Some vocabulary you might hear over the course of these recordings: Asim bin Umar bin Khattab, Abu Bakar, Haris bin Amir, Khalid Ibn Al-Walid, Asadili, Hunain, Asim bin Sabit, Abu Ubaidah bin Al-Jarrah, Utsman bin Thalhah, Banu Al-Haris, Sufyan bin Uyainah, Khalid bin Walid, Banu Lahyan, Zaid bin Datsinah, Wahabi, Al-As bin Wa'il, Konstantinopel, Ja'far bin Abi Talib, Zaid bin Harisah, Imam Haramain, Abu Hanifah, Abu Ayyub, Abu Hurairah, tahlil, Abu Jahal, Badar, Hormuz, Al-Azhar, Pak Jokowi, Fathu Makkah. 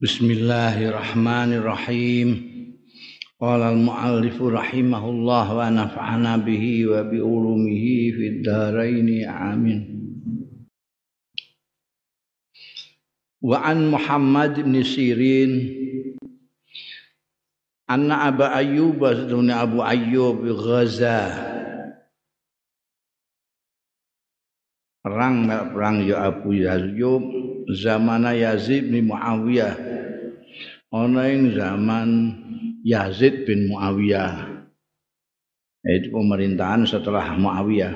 Bismillahirrahmanirrahim. Qala al-mu'allif rahimahullah wa naf'ana bihi wa bi ulumihi fid dharain amin. Wa an Muhammad ibn Sirin anna Abu Ayyub wa Abu Ayyub Ghaza perang ya Abu Ayyub zaman Yazid bin Muawiyah, ana ing zaman Yazid bin Muawiyah, yaitu pemerintahan setelah Muawiyah.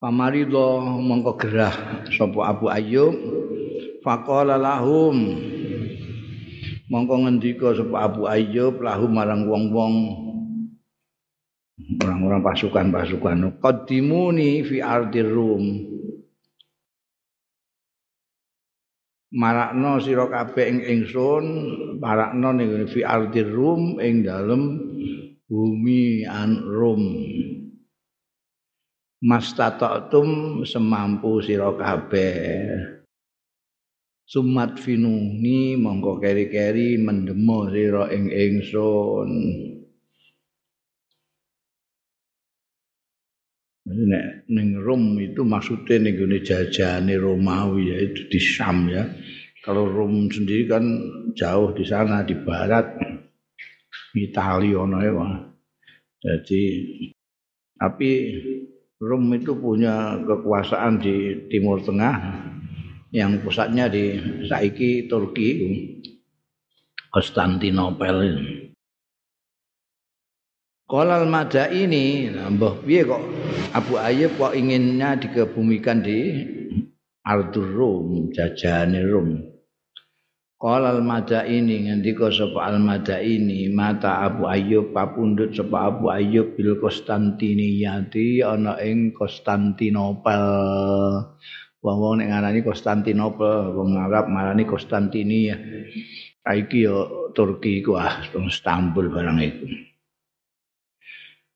Pamarido mongko gerah sapa Abu Ayyub, faqala lahum, mongko ngendika sapa Abu Ayyub lahum marang wong-wong, orang-orang pasukan-pasukan. Qaddimuni fi ardir Rum. Marakno sira kabeh ing ingsun, marakno ning fi ardir Rum ing dalem bumi an Rum. Mastata'tum semampu sira kabeh. Sumat finuni mongko keri-keri mendemo sira ing ingsun. Ning Rum itu maksudnya ning jajane Romawi, yaitu di Syam ya. Kalau Rum sendiri kan jauh di sana di barat Italia ono ya. Jadi tapi Rum itu punya kekuasaan di Timur Tengah yang pusatnya di saiki Turki, Konstantinopel. Qala al-Madaini, mbah piye kok Abu Ayyub kok inginnya dikebumikan di Ardur Rum, jajane Rum. Qala al-Madaini, ngendika sapa al-Madaini, mata Abu Ayyub papundhut sapa Abu Ayyub bil Konstantiniyati ana ing Konstantinopel. Wong-wong nek ngarani Konstantinopel, wong Arab marani Konstantinia. Saiki yo Turki iku ah, Istanbul barang iku.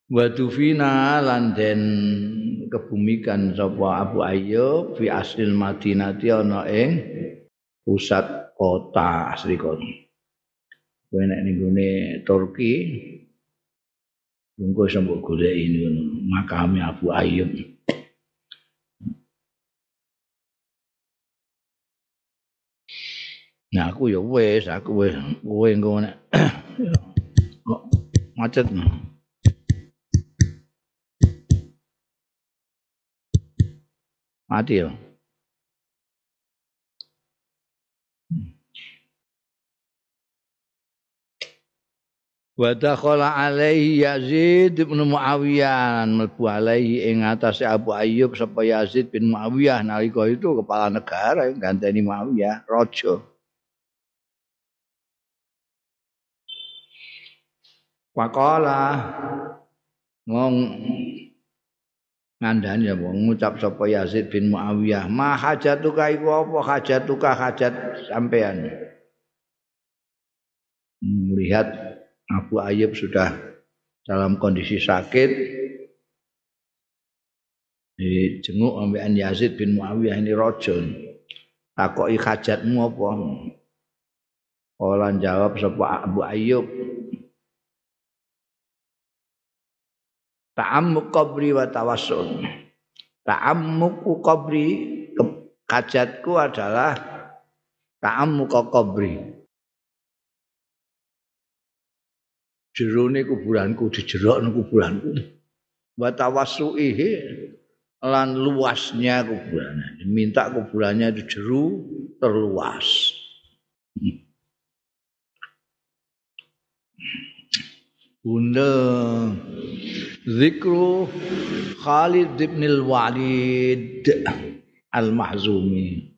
Wa tufina lan den kebumikan sapa Abu Ayyub fi aslil Madinati ana ing pusat kota asli kota. Kowe nek ning gone Turki mungko sambok goleki ngono makame Abu Ayyub. Nah aku wis kowe engko nek kok macet. Mati ya. Wa dakhala alaihi Yazid bin Muawiyah, mlebu alaihi ing atase Abu Ayyub sapa Yazid bin Muawiyah nalika itu kepala negara ganteni Muawiyah raja. Waqala mong ngandani apa ngucap sapa Yazid bin Muawiyah, ma hajatuka iku apa hajatuka hajat sampean. Melihat Abu Ayyub sudah dalam kondisi sakit, dijenguk ambekan Yazid bin Muawiyah ini raja, takoki hajatmu apa. Olan jawab sapa Abu Ayyub, ta'ammuk qabri wa tawassul. Ta'ammuku qabri, hajatku adalah ta'ammuka qabri. Jerone kuburanku, dijerokno kuburanku. Wa tawassuihi lan luasnya kuburannya. Minta kuburannya dijeru terluas. Bunda zikru Khalid Ibn Al-Walid Al-Mahzumi,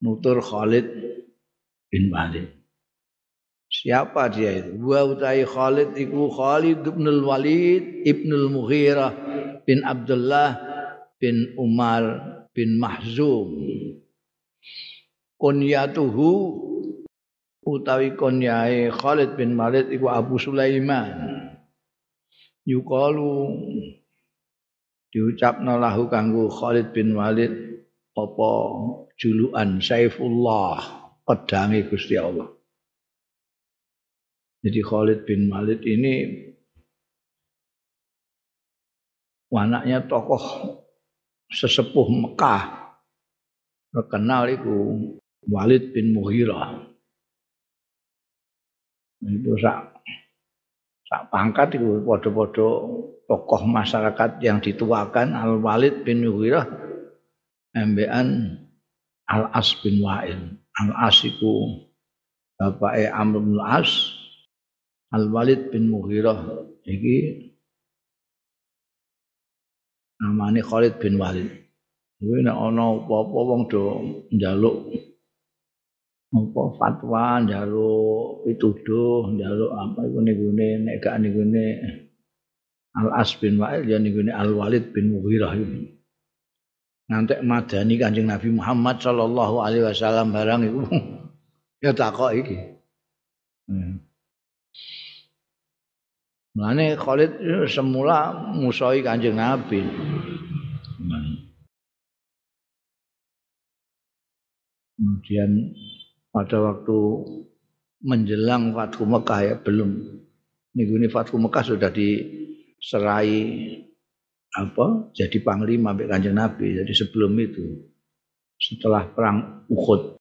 nutur Khalid bin Walid. Siapa dia itu? Wa utai Khalid iku Khalid Ibn Al-Walid Ibn Al-Mughirah bin Abdullah bin Umar bin Mahzum. Kunyatuhu utawi konyae Khalid bin Walid iku Abu Sulaiman. Yuqalu diucapna lahu kanggo Khalid bin Walid apa julukan Saifullah, pedangi Gusti Allah. Jadi Khalid bin Walid ini anaknya tokoh sesepuh Mekah, terkenal itu Walid bin Mughirah. Itu sak pangkat itu podo-podo tokoh masyarakat yang dituakan Al-Walid bin Mughirah ambekan Al-As bin Wa'il. Al-As iku bapake Amr bin Al-As. Al-Walid bin Mughirah iki namane Khalid bin Walid. Kuwi nek ana apa-apa wong do njaluk apa fatwa, njaluk pituduh, njaluk apa iku ning gone nek gak ning gone Al-As bin Wa'il ya ning gone Al-Walid bin Mughirah iki. Ngantek madani Kanjeng Nabi Muhammad sallallahu alaihi wasallam barang iku ya takok iki. Mulane Khalid semula musuhi Kanjeng Nabi. Kemudian pada waktu menjelang Fathu Makkah ya belum. Minggu ini Fathu Makkah sudah diserai jadi panglima sampai Kanjeng Nabi. Jadi sebelum itu, setelah Perang Uhud.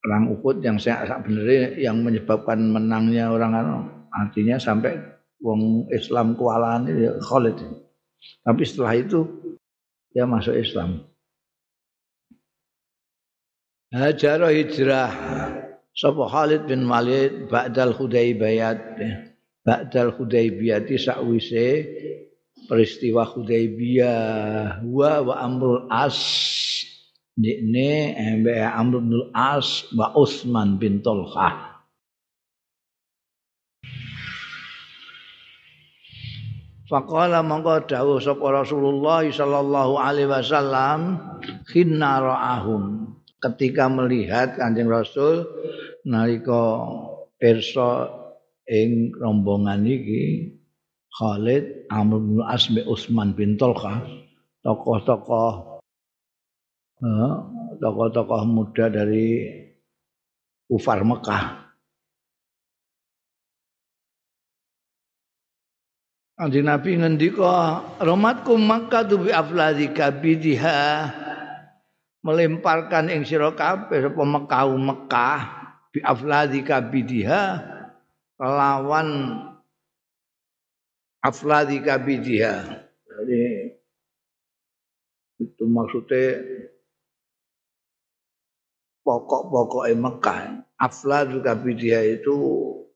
Perang Uhud yang saya bener yang menyebabkan menangnya orang-orang, artinya sampai wong Islam kualahan ya Khalid. Tapi setelah itu dia masuk Islam. Hajarah hijrah sapa Khalid bin Walid Ba'dal Hudaibiyah. Ba'dal Hudaibiyah sakwise peristiwa Hudaibiyah wa Amrul As nikne Amr bin Al-As wa Uthman bin Thalhah. Faqala mangka dawuh sapa Rasulullah sallallahu alaihi wasallam khinna ra'ahum, ketika melihat Kanjeng Rasul nalika pirsa ing rombongan iki Khalid, Amr bin Al-As, Utsman bin Thalhah, tokoh-tokoh muda dari kufar Mekah. Kanjeng Nabi ngendika, "Rahmatku maka tubi afladhi kabidiha, melemparkan ing sira kabeh sapa Mekah Mekah bi afladhi kabidiha lawan afladhi kabidiha." Jadi itu maksudnya pokok-pokok Mekah. Afladhi kabidiha itu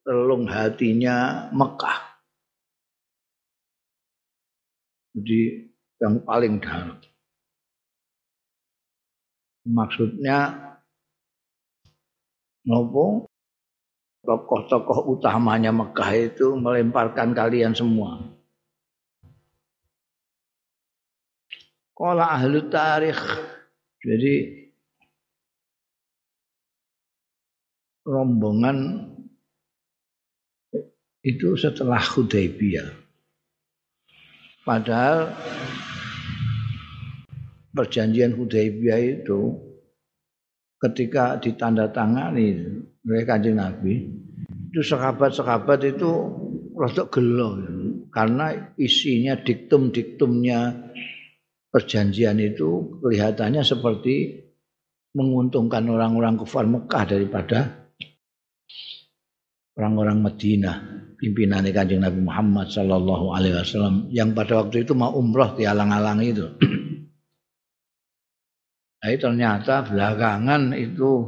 relung hatinya Mekah. Jadi yang paling dalam. Maksudnya nopo tokoh-tokoh utamanya Mekah itu melemparkan kalian semua. Qala ahli tarikh. Jadi rombongan itu setelah Hudaibiyah. Padahal perjanjian Hudaibiyah itu ketika ditandatangani oleh Kanjeng Nabi, itu sahabat-sahabat itu rada gelo karena isinya diktum-diktumnya perjanjian itu kelihatannya seperti menguntungkan orang-orang kufar Mekah daripada orang-orang Madinah. Pimpinan Kanjeng Nabi Muhammad sallallahu alaihi wasallam yang pada waktu itu mau umrah dialang-alangi itu. Tapi ternyata belakangan itu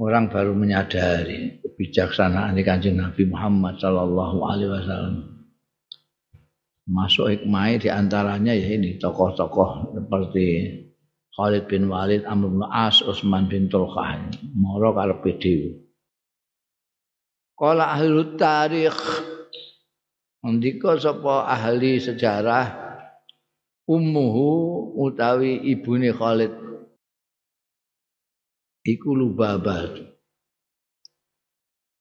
orang baru menyadari kebijaksanaan Kanjeng Nabi Muhammad sallallahu alaihi wasallam. Masuk hikmah di antaranya ya ini tokoh-tokoh seperti Khalid bin Walid, Amr bin Al-As, Utsman bin Thalhah, moro karepe dhewe. Kala ahli tarikh, ndika sapa ahli sejarah, ummuhu utawi ibune Khalid iku Lubabah.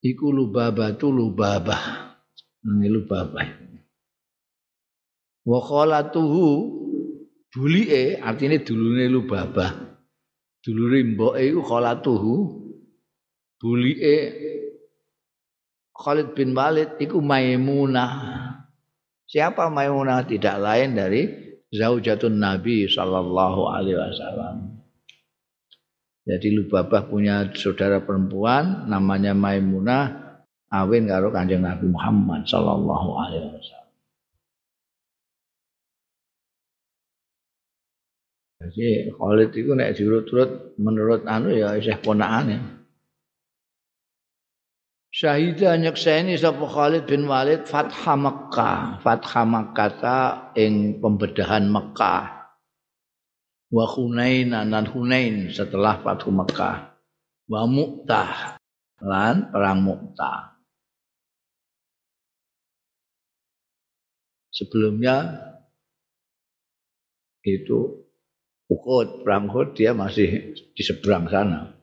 Iku Lubabah tu Lubabah. Nang Lubabah. Wa khalatuhu Julike artinya dulune Lubabah. Dulure mboke iku kholatuhu. Julike Khalid bin Walid iku Maimunah. Siapa Maimunah? Tidak lain dari zaujatun Nabi sallallahu alaihi wasallam. Jadi Lubabah punya saudara perempuan namanya Maimunah, awin karo Kanjeng Nabi Muhammad sallallahu alaihi wasallam. Jadi Khalid itu nek diurut-urut menurut ya isih ponakane. Syahidah nyekseni sapa Khalid bin Walid Fathu Makkah. Fathu Makkah ta ing pembedahan Makkah. Wa Hunainan lan Hunain setelah Fathu Makkah. Wa Mu'tah lan perang Mu'tah. Sebelumnya itu Uhud, perang Uhud dia masih di seberang sana.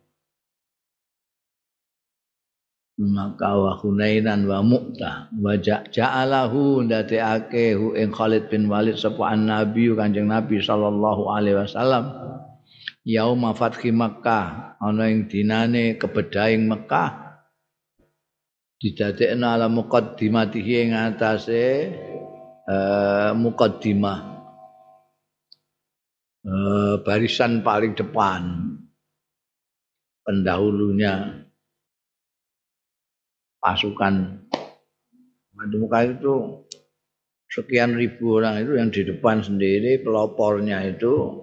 Maka wa Hunainan wa Mu'tah wa ja'alahu ndadekake hu ing Khalid bin Walid sapa Nabi Kanjeng Nabi sallallahu alaihi wasallam yauma fathi Makkah ana ing dinane kebedhaing Makkah didadekna ala muqaddimatihi ing atase muqaddimah barisan paling depan pendahulunya pasukan Madukah itu sekian ribu orang itu yang di depan sendiri pelopornya itu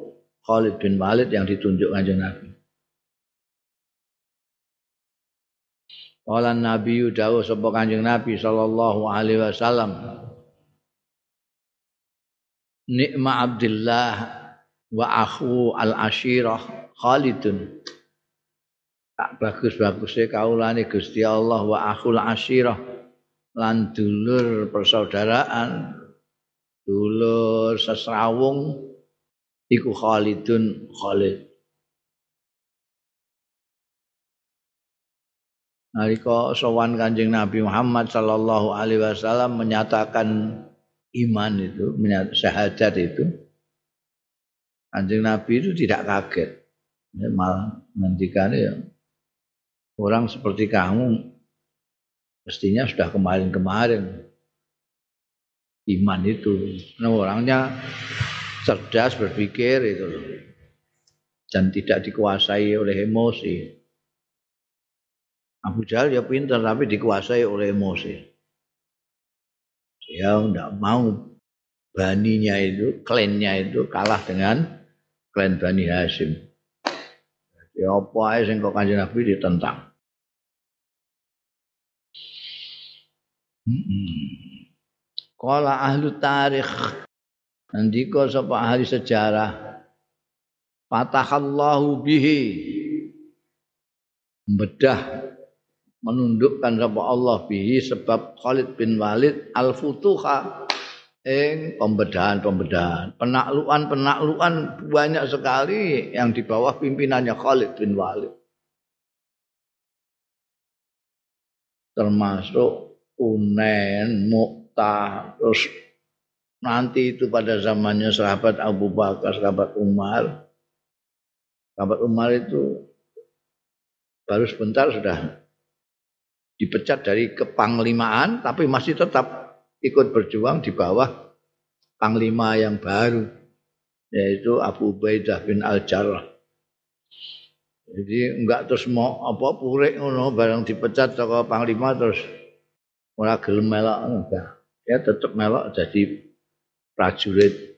Khalid bin Walid yang ditunjuk Kanjeng Nabi. Qala Nabi dawuh sapa Kanjeng Nabi sallallahu alaihi wasallam Nikma Abdullah wa akhu al-ashirah Khalidun. Tak bagus-bagusnya kaulane Gusti Allah wa akhul ashirah lan dulur persaudaraan dulur sesrawung iku Khalidun Khalid. Nalika sowan Kanjeng Nabi Muhammad sallallahu alaihi wasallam menyatakan iman itu, syahadat itu, Kanjeng Nabi itu tidak kaget. Malah ngendikane ya orang seperti kamu mestinya sudah kemarin-kemarin iman itu. Karena orangnya cerdas berpikir itu dan tidak dikuasai oleh emosi. Abu Jahal ya pintar tapi dikuasai oleh emosi. Dia tidak mau baninya itu, klannya itu kalah dengan klan Bani Hashim. Ya apa ae sing kok Kanjeng Nabi ditentang. Qala ahlu tarikh. Andika sapa ahli sejarah. Fatahallahu bihi. Membedah menundukkan sapa Allah bihi sebab Khalid bin Walid al-futuha ing pembedahan-pembedahan, penaklukan-penaklukan banyak sekali yang di bawah pimpinannya Khalid bin Walid. Termasuk Hunain, Mu'tah, terus nanti itu pada zamannya sahabat Abu Bakar, sahabat Umar. Sahabat Umar itu baru sebentar sudah dipecat dari kepanglimaan tapi masih tetap ikut berjuang di bawah panglima yang baru yaitu Abu Ubaidah bin Al-Jarrah. Jadi enggak terus mau apa purik ngono barang dipecat saka panglima terus ora gelem melok enggak. Ya tetap melok jadi prajurit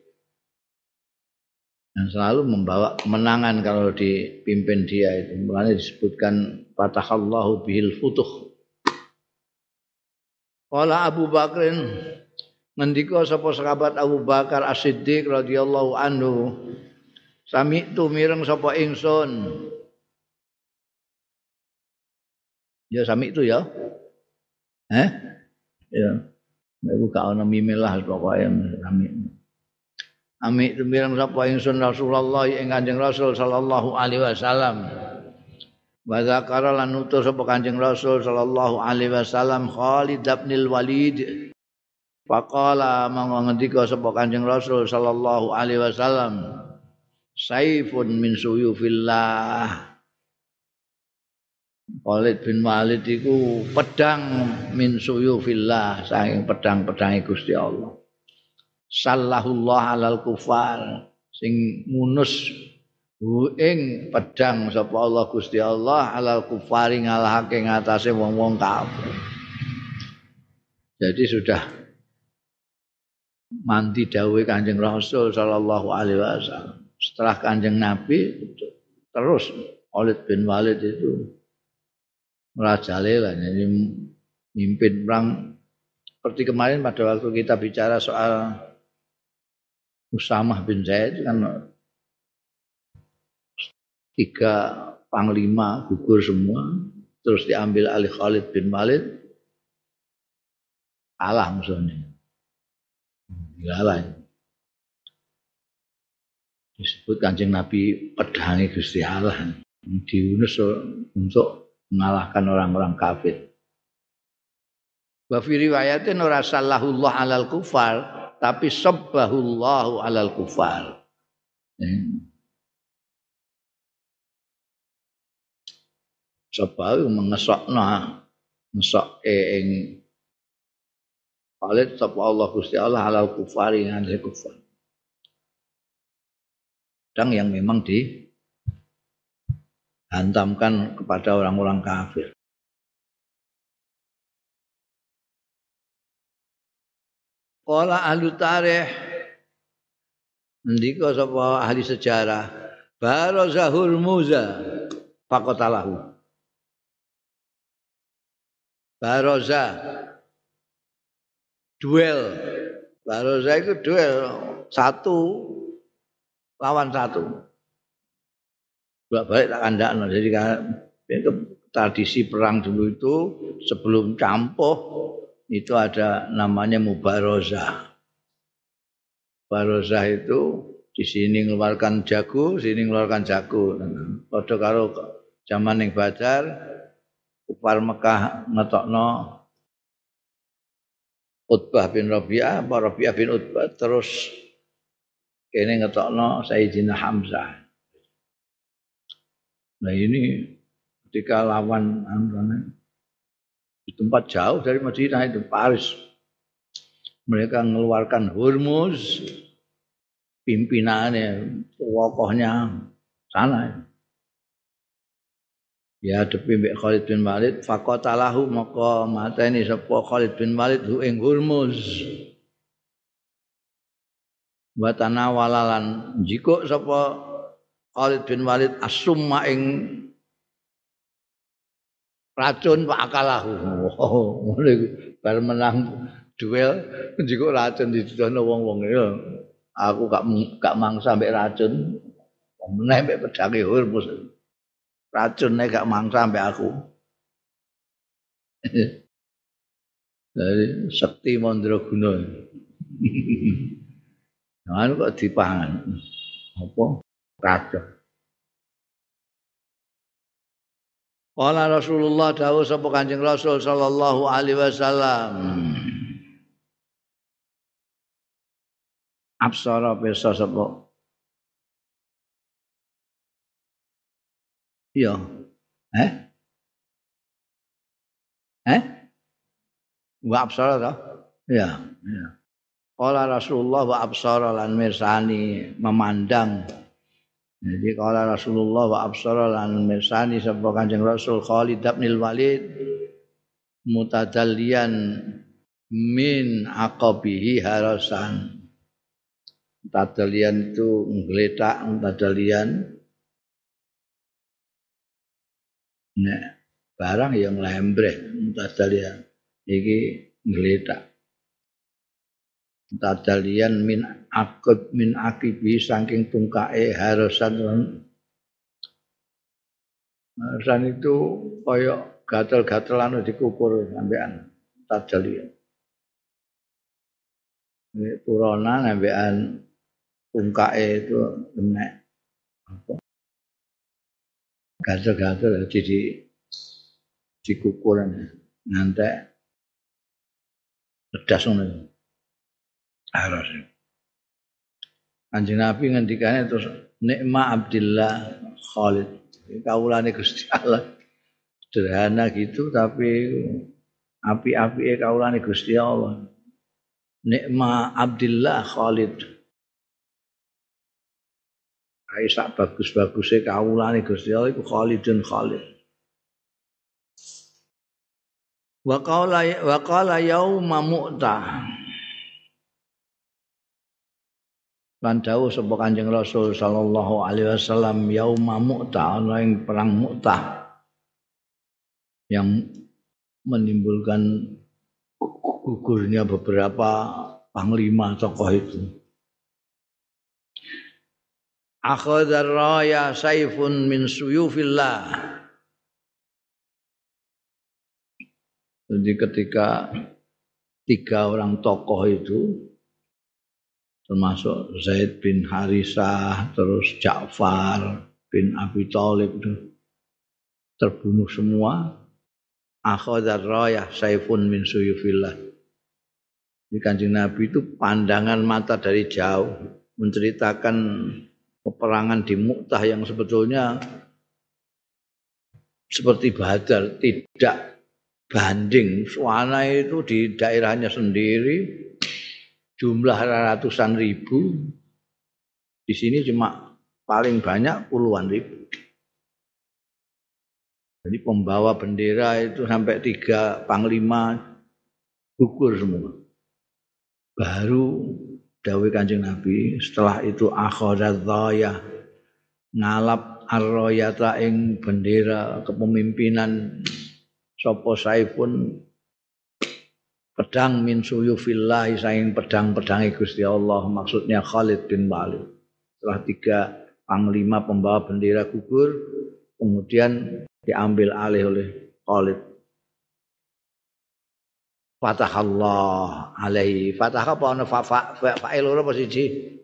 yang selalu membawa kemenangan kalau dipimpin dia itu. Mulanya disebutkan fatahallahu bihil futuh. Kala Abu Bakrin ngendika sapa sahabat Abu Bakar As-Siddiq radhiyallahu anhu sami'tu mireng sapa ingsun ya sami'tu ya ya aku gak ono mimilah pokoke sami'tu mireng sapa ingsun Rasulullah ing Kanjeng Rasul sallallahu alaihi wasallam wa zakara lan nutur sapa Kanjeng Rasul sallallahu alaihi wasallam Khalid ibn Al-Walid Faqala mangko ngendika sapa Kanjeng Rasul sallallahu alaihi wasallam, saifun min suyufillah. Khalid bin Walid iku pedang min suyufillah, saking pedang-pedange Gusti Allah. Sallahullah alal kufar, sing ngunus ing pedang sapa Allah Gusti Allah alal kufari, ngalahake ngatasé wong-wong kafir. Jadi sudah manti dawuh Kanjeng Rasul sallallahu alaihi wasallam. Setelah Kanjeng Nabi terus Khalid bin Walid itu merajalela, jadi mimpin perang. Seperti kemarin pada waktu kita bicara soal Usamah bin Zaid, kan 3 panglima gugur semua, terus diambil alih Khalid bin Walid, kalah musuhnya. Gila disebut Kanjeng Nabi pedangi Gusti Allah, diunus untuk mengalahkan orang-orang kafir. Wa fi riwayatin ora sallahullah alal kufar, tapi sabbahullahu alal kufar. Sebab mengesokna ngesok ing Khalid sapa Allah Gusti Allah halal kufari yang halal kufar. Pedang yang memang dihantamkan kepada orang-orang kafir. Qala ahli tarikh, ndika sapa ahli sejarah, baraza Hormuz faqatalahu. Baraza duel, baru saya itu duel 1 lawan 1. Balik tak kandakno. Jadi tradisi perang dulu itu sebelum campuh itu ada namanya mubarozah. Mubarozah itu di sini ngeluarkan jago, sini ngeluarkan jago. Padha karo zaman ning Badar, Perang Mu'tah ngetokno Utbah bin Rabi'ah, Rabi'ah bin Utbah, terus kene ngetokno Sayyidina Hamzah. Nah ini ketika lawan Hamzah di tempat jauh dari Madinah itu Paris, mereka mengeluarkan Hormuz, pimpinannya, tokohnya sana. Ya depi mbek Khalid bin Walid faqatalahu, maka mateni sapa Khalid bin Walid hu ing Hormuz. Wa tanawalalan jikuk sapa Khalid bin Walid asumma ing racun faqalahu. Oh, ngono iku bar menang duel jikuk racun didodono wong-wong. Aku gak mangsa mbek racun, meneh mbek pedange Hormuz. Racunnya gak mangsa sampai aku. Jadi sekti mandraguna. Jangan kok dipangan. Apa? Racun. Qala Rasulullah dawuh sapa Kanjeng Rasul sallallahu alaihi wasallam. Absara pirsa sapa iya. Wa absara ta? Iya. Qala Rasulullah wa absara lan mirsani, memandang. Jadi qala Rasulullah wa absara lan mirsani sapa Kanjeng Rasul Khalid bin Al-Walid mutadallian min aqabihi harasan. Mutadallian itu ngletak, mutadallian nah, barang yang lembreh mutadalian iki ngletak. Mutadalian min akibi saking tungkae harasan itu koyok gatel-gatelan dikukur sampean mutadalian. Nek turunan sampean tungkae itu kena apa? Gatel-gatel di kukuran nanti pedas. harus. Kanjeng Nabi ngendikane terus nikma Abdillah Khalid. Kaulane Gusti Allah. Sederhana gitu tapi api-apike kaulane Gusti Allah. Nikma Abdillah Khalid. Aisyah bagus-bagusnya kaulane Gusti Allah iku Khalidun Khalid. Wa qala yauma Mu'tah. Lan dawuh sapa Kanjeng Rasul sallallahu alaihi wasallam yauma Mu'tah ana ing perang Mu'tah yang menimbulkan gugurnya beberapa panglima tokoh itu. Akhadar raya saifun min suyufillah. Jadi ketika tiga orang tokoh itu termasuk Zaid bin Harisah, terus Ja'far bin Abi Talib terbunuh semua. Akhadar raya saifun min suyufillah. Di Kanjeng Nabi itu pandangan mata dari jauh menceritakan peperangan di Mu'tah yang sebetulnya seperti Badar, tidak banding. Suwana itu di daerahnya sendiri, jumlah ratusan ribu. Di sini cuma paling banyak puluhan ribu. Jadi pembawa bendera itu sampai 3 panglima gugur semua. Baru dawuh Kanjeng Nabi setelah itu akhirat raya ngalap ar-rayata ing bendera kepemimpinan sapa saipun pedang min suyufillah saing pedang-pedange Gusti Allah, maksudnya Khalid bin Walid. Setelah 3 panglima pembawa bendera gugur kemudian diambil alih oleh Khalid. Fatahallah alaihi. Fatah apa ana fa'il ora apa siji?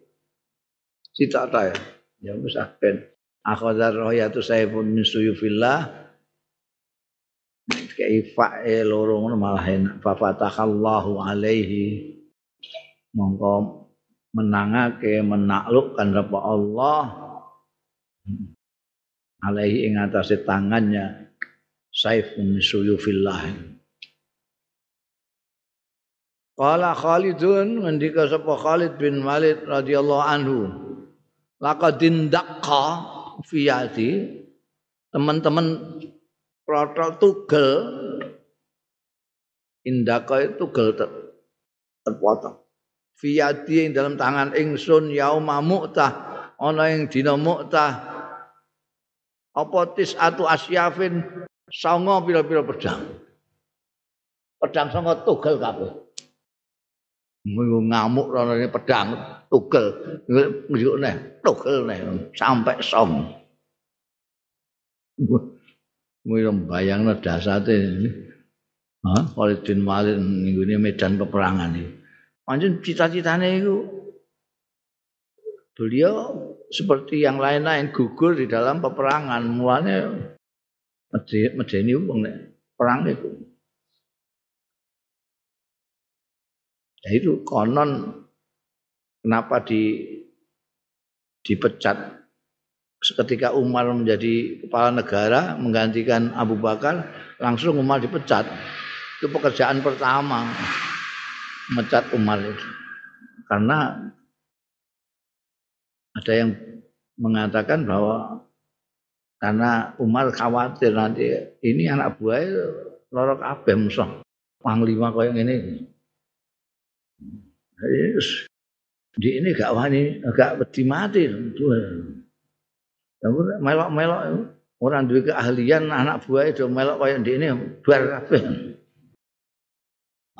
Cita ta ya. Ya wis akhir. Akhadar royatu saifun min suyufillah. Kaya fa'il ora ngono malah enak. Fatahallahu alaihi. Monggo menangake menaklukkan apa Allah alaihi ing atase tangannya saifun min suyufillah. Qala Khalidun ngendika sapa Khalid bin Walid radhiyallahu anhu. Laqadin daqqa fiyati. Teman-teman protol tugel. Indaka itu tugel terpotong. Fiyati ing dalam tangan ingsun yauma Mu'tah, ana ing dina Mu'tah. Apa tisatu asyafin sanga pira-pira pedang. Pedang sanga tugel kabeh. Ngamuk rane pedang tugel njuk neh tugel neh sampai som. Mulo mbayangno dasate. Khalid bin Walid nggone medan peperangan iki. Pancen cita-citane iku beliau seperti yang lain-lain gugur di dalam peperangan, mulane medeni wong nek perang iku. Ya itu konon kenapa dipecat ketika Umar menjadi kepala negara menggantikan Abu Bakar, langsung Umar dipecat. Itu pekerjaan pertama mecat Umar itu. Karena ada yang mengatakan bahwa karena Umar khawatir nanti ini anak buahnya loro kabeh musuh panglima koyo ngene. Yes. Di ini gak wani, gak wedi mati. Melok-melok orang duwe keahlian anak buah itu melok kaya ndekne bar kabeh.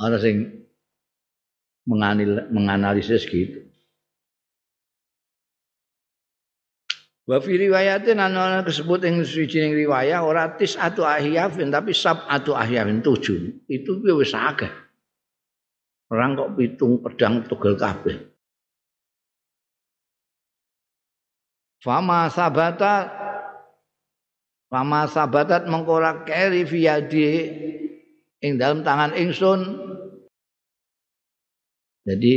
Ana sing menganalisis gitu. Wa fi riwayatin ana disebut ing suci ning riwayah ora tis atu ahyafin tapi sab atu ahyafin 7. Itu wis akeh. Perang kok pitung pedang tugel kabeh. Fama sabatat mengkorak keri fiyadi ing dalam tangan ingsun. Jadi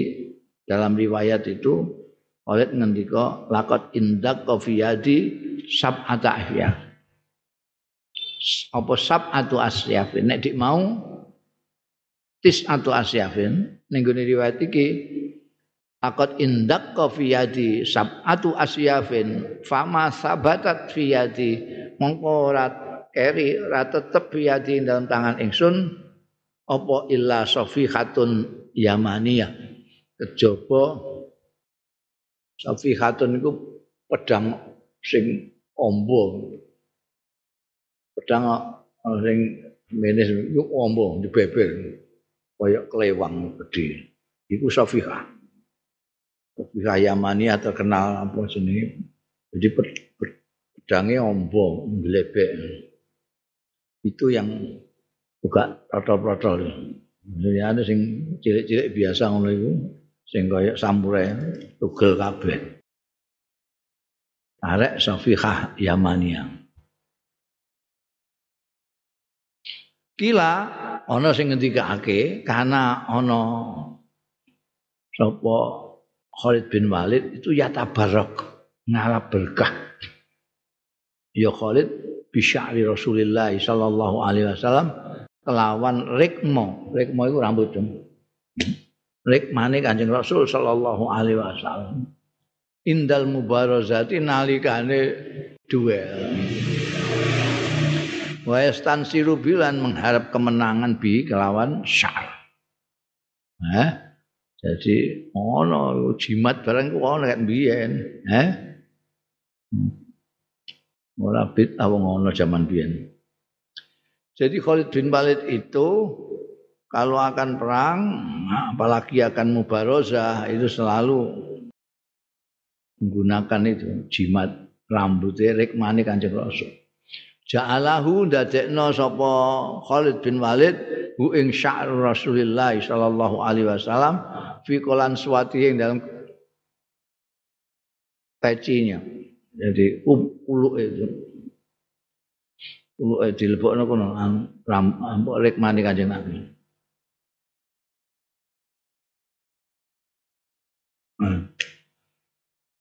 Dalam riwayat itu Khalid ngendika laqad indak qafiyadi sab'ata ahyaf. Apa sab'atu asyafin nek dik mau tis'atu asyafin ning gone riwayat iki laqad indak qafiyadi sab'atu asyafin fama sabatat fiyadi mongko ora keri ora tetep fiyadi dalam tangan ingsun apa illa safihatun yamaniyah kejaba safihatun iku pedang sing amba pedang sing menes iku amba dibebel kaya kelewang gedhe iku safihah safihah yamaniyah terkenal apa jenenge jadi pedange amba nglebek itu yang buka protol-protol. Jadi ada sing cilik-cilik biasa ngono iku sing kaya samurai tugel kabeh. Arek safihah yamaniyah. Kila ana sing ngendikake kana ana sapa Khalid bin Walid itu ya tabarok ngalap berkah. Ya Khalid bisya'ri Rasulillah sallallahu alaihi wasallam kelawan rikmo itu rambut jemu. Rikmane Kanjeng Rasul sallallahu alaihi wasallam. Indal mubarazati nalikane duel. Wa yastansiru bilan mengharap kemenangan bi kelawan syar. Hah? Jadi ono jimat barang ku ono nek biyen, hah? Ora bid awang ono zaman biyen. Jadi Khalid bin Walid itu kalau akan perang, apalagi akan mubarozah itu selalu menggunakan itu jimat rambutnya rikmane Kanjeng Rasul. Ja'alahu dadekno sapa Khalid bin Walid hu ing sya'ar Rasulillah sallallahu alaihi wasallam fi qolan suwati ing dalam pecinya. Jadi uluk itu ulu dilebokno kono rampok rikmane Kanjeng Nabi.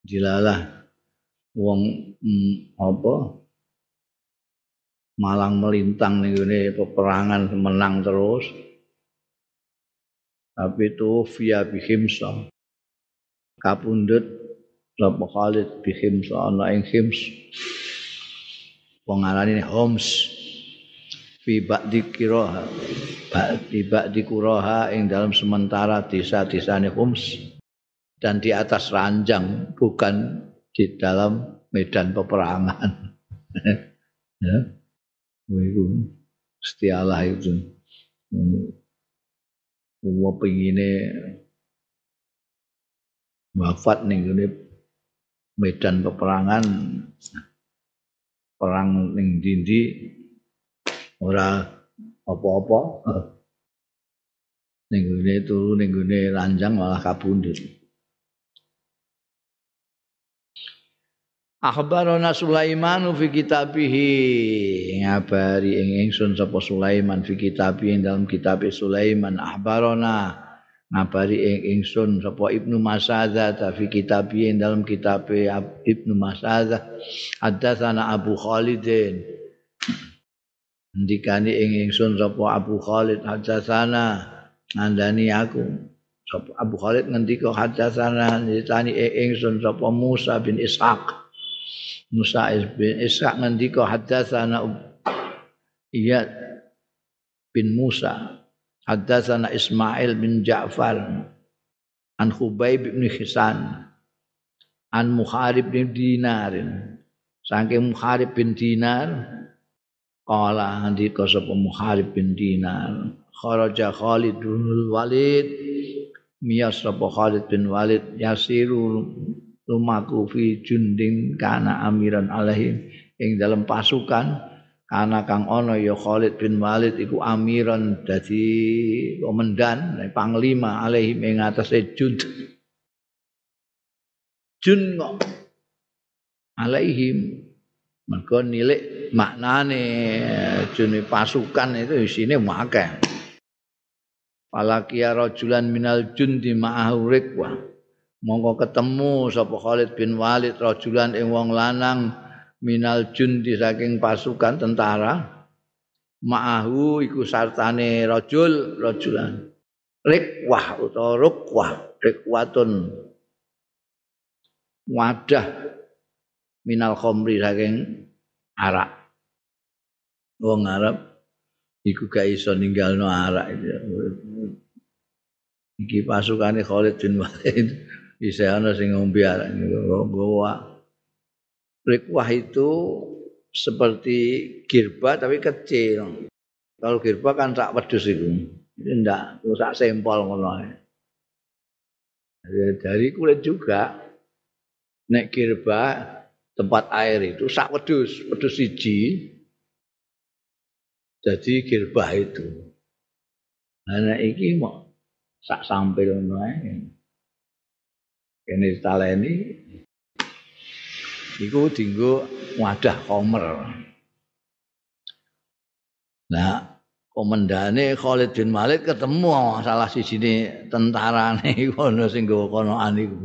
Dilalah wong apa malang melintang ning ngene peperangan menang terus. Tapi itu via bihimsa. Kapundhut sapa Khalid bihimsa ana ing Hims. Pengalani Homs fi ba'di Quraha ba'di Quraha ing dalam sementara desa-desane Homs dan di atas ranjang bukan di dalam medan peperangan. Ya. Wiku setialah itu. Wong pengine wafat ning medan peperangan. Perang ning ndi-ndi ora apa-apa ning gone turu ning gone ranjang malah kapundhut. Akhbarana Sulaiman fi kitabihi ngabari ing ingsun sapa Sulaiman fi kitabihi dalam kitab Sulaiman akhbarana ngabari ing ingsun sapa Ibnu Mas'adzah fi kitabihi dalam kitab Ibnu Mas'adzah haddatsana Abu Khalidin ndikani ing ingsun sapa Abu Khalid haddatsana ngandani aku sapa Abu Khalid ngendika haddatsana ditani ing ingsun sapa Musa bin Ishak Musa bin Ishak ngendika haddatsana Iyad bin Musa haddatsana Ismail bin Ja'far an Khubayb bin Hisan an Muharib bin Dinar saking Muharib bin Dinar qala andika sapa Muharib bin Dinar kharaja Khalid bin Walid miyas sapa Khalid bin Walid yasiru lumaku fi jundin kana amiran alaihim ing dalam pasukan ana kang ana ya Khalid bin Walid iku amiran dadi komandan panglima alaihi ing atase jund jund kok alaihim mergo nilik maknane june pasukan itu isine akeh palakia rajulan minal jundi ma'ahu riqwa mongko ketemu sapa Khalid bin Walid rajulan ing wong lanang minal jundi saking pasukan tentara ma'ahu iku sartane rajulan rikwah utawa rukwah rikwatun wadah minal khomri saking arak. Wong Arab iku gak iso ninggalno arak iki pasukane Khalid bin Walid bisa ana sing ngombe arak nggawa. Rikwah itu seperti girba tapi kecil. Kalau girba kan sak wedhus iku. Ndak sak sempol ngono ae. Dari kulit juga. Nek girba tempat air itu sak wedhus, wedhus siji. Jadi girba itu. Ana iki mok sak sampil ngono ae. Kene taleni iku dienggo wadah komer. Nah, komandane Khalid bin Walid ketemu salah sijine tentarane iku ana sing nggawa konokan iku.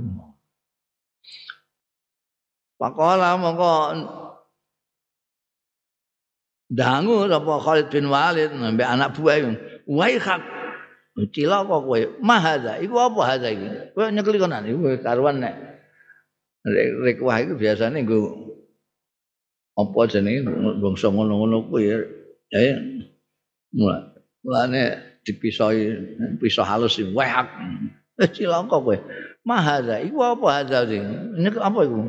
Pakola mongko dangu sapa Khalid bin Walid mbek anak buah iku. Wai hak cilaka kowe. Mahaza iku apa haza iki? Kowe nyekli konan iku karuan nek rikwah itu biasanya gue apa jenenge bangsa ngono-ngono kuwi ya mulane dipisah halus wahak cilaka kowe mahaza iku apa haza ini apa iku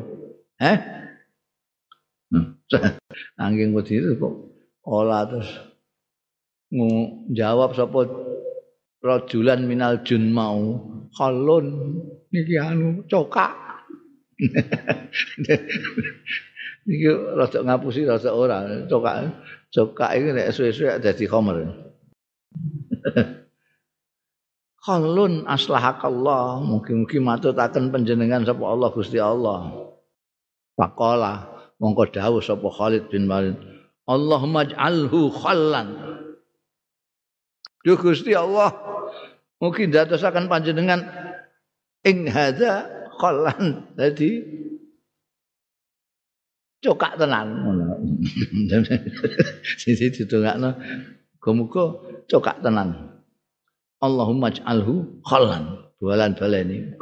angin kuwi itu kok ola terus jawab sapa rajulan minal jun mau khalun niki anu cokak iki rada ngapusi rada ora cokak iki nek suwe-suwe dadi khomer khallun aslahakallah mugi-mugi matutaken panjenengan sapa Allah Gusti Allah. Faqala mongko dawuh sapa Khalid bin Walid Allahumma ij'alhu khallan. Duh Gusti Allah mugi ndadosaken panjenengan ing hadza kolan tadi cokak tenan ngono. Sisi ditungakno muga-muga cokak tenan. Allahumma ij'alhu khallan. Balan-baleni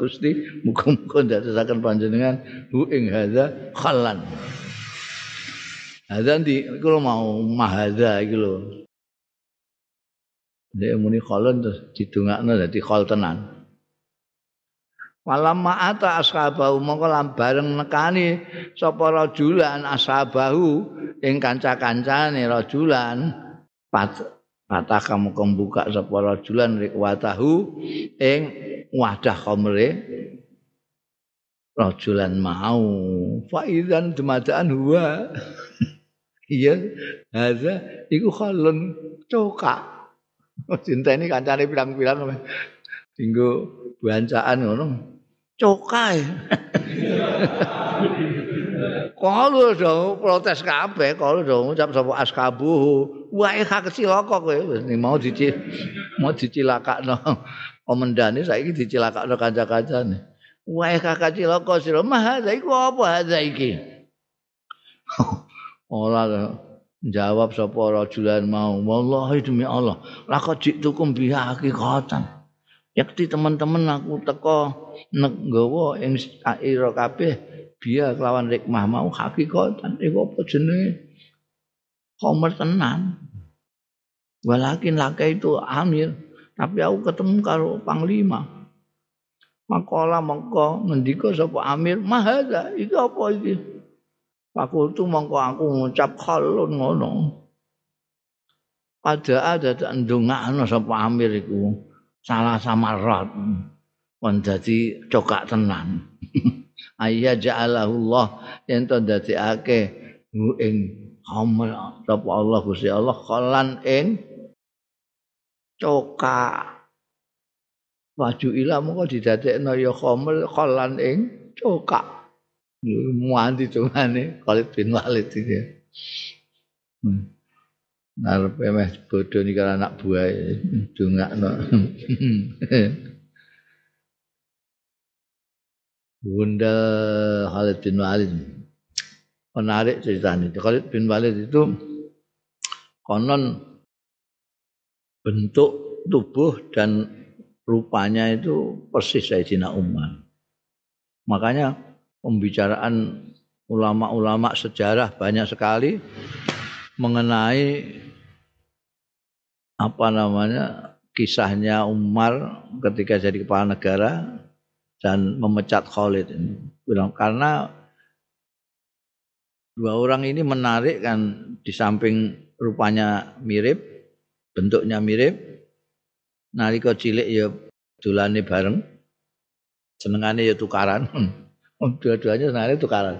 Gusti muga-muga ndadosaken panjenengan hu ing hadza khallan. Hadza ndi iku mau mahadza iki lho. Nek muni khallan terus ditungakno dadi khol tenan. Walamma ata ashabahu mongko lan bareng nekani sapa rajulan ashabahu ing kanca-kancane rajulan pataka mongko buka sapa rajulan rikwatahu ing wadah khamre rajulan mau faizan dumadaan huwa iya haza iku khalun cokak cinteni kancane pirang-pirang dinggo bancaan ngono cokae kalu do protes kabeh kalu do ngucap sapa askabuhu wae hak cilaka kowe wis mau dicilakakno komandane saiki dicilakakno kanca-kancane wae hak cilaka sira mah hadza iku apa hadza iki ora jawab sapa rajulan mau wallahi demi Allah laqad jitukum biha hakikatan. Yakti teman-teman aku teko nggawa ing ira kabeh biya kelawan rikmah mau hakikatan iku apa jenenge khomer tenan. Walakin lake itu amir tapi aku ketemu karo panglima. Makola mengko ngendika sapa amir mahaza iki apa iki? Fakultu mengko aku ngucap khalun ngono. Ada ndongakno sapa amir iku. Salah sama rot pun dadi cokak tenan. Ayya ja'alahullah ento ndadekake hu ing khamr sapa Allah Gusti Allah khalan ing cokak. Waju ila moko didadekno ya khamr khalan ing cokak. Muanti tungane Khalid bin Walid iki. Narepe meh bodho iki karo anak buah dongakno. Bunda Khalid bin Walid. Menarik ceritanya. Khalid bin Walid itu konon bentuk tubuh dan rupanya itu persis Sayyidina Umar. Makanya pembicaraan ulama-ulama sejarah banyak sekali mengenai kisahnya Umar ketika jadi kepala negara dan memecat Khalid ini. Karena dua orang ini menarik kan, di samping rupanya mirip, bentuknya mirip, nalika cilik ya dolane bareng, jenengane ya tukaran. Dua-duanya senare tukaran.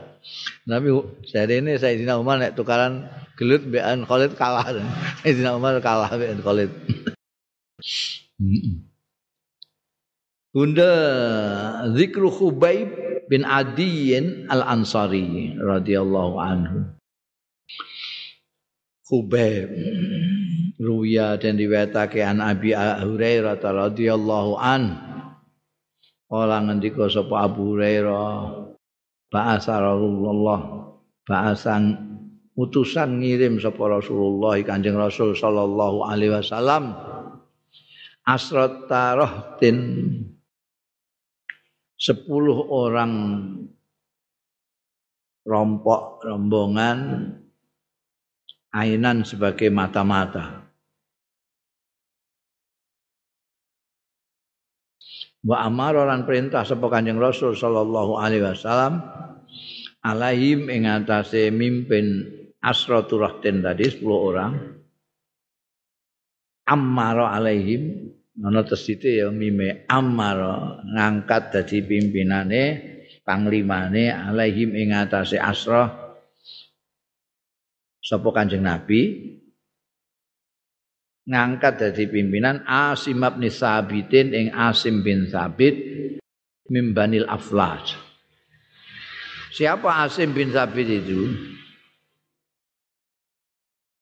Tapi jarene Sayyidina Umar nek tukaran gelut mbekan Khalid kalah. Sayyidina Umar kalah mbekan Khalid. Bunda zikru Khubayb bin Adiy al-Anshari radhiyallahu anhu. Khubayb ruya dan riwayatake an Abi Hurairah radhiyallahu anhu. Kala ngendika sapa Abu Hurairah, ba'asa Rasulullah, ba'asan utusan ngirim sapa Rasulullah Kanjeng Rasul sallallahu alaihi wasallam asrat tarahtin 10 orang rombongan ainan sebagai mata-mata. Wa amara lan perintah sapa Kanjeng Rasul sallallahu alaihi wasallam alaihim ing atase mimpin asratur rahtin tadi 10 orang. Amara alaihim ana tesite ya mime amara ngangkat dadi pimpinane panglimane alaihim ing atase asrah sapa Kanjeng Nabi ngangkat dadi pimpinan Asim bin Sabit ing Asim bin Sabit min Banil Aflaj. Siapa Asim bin Sabit itu?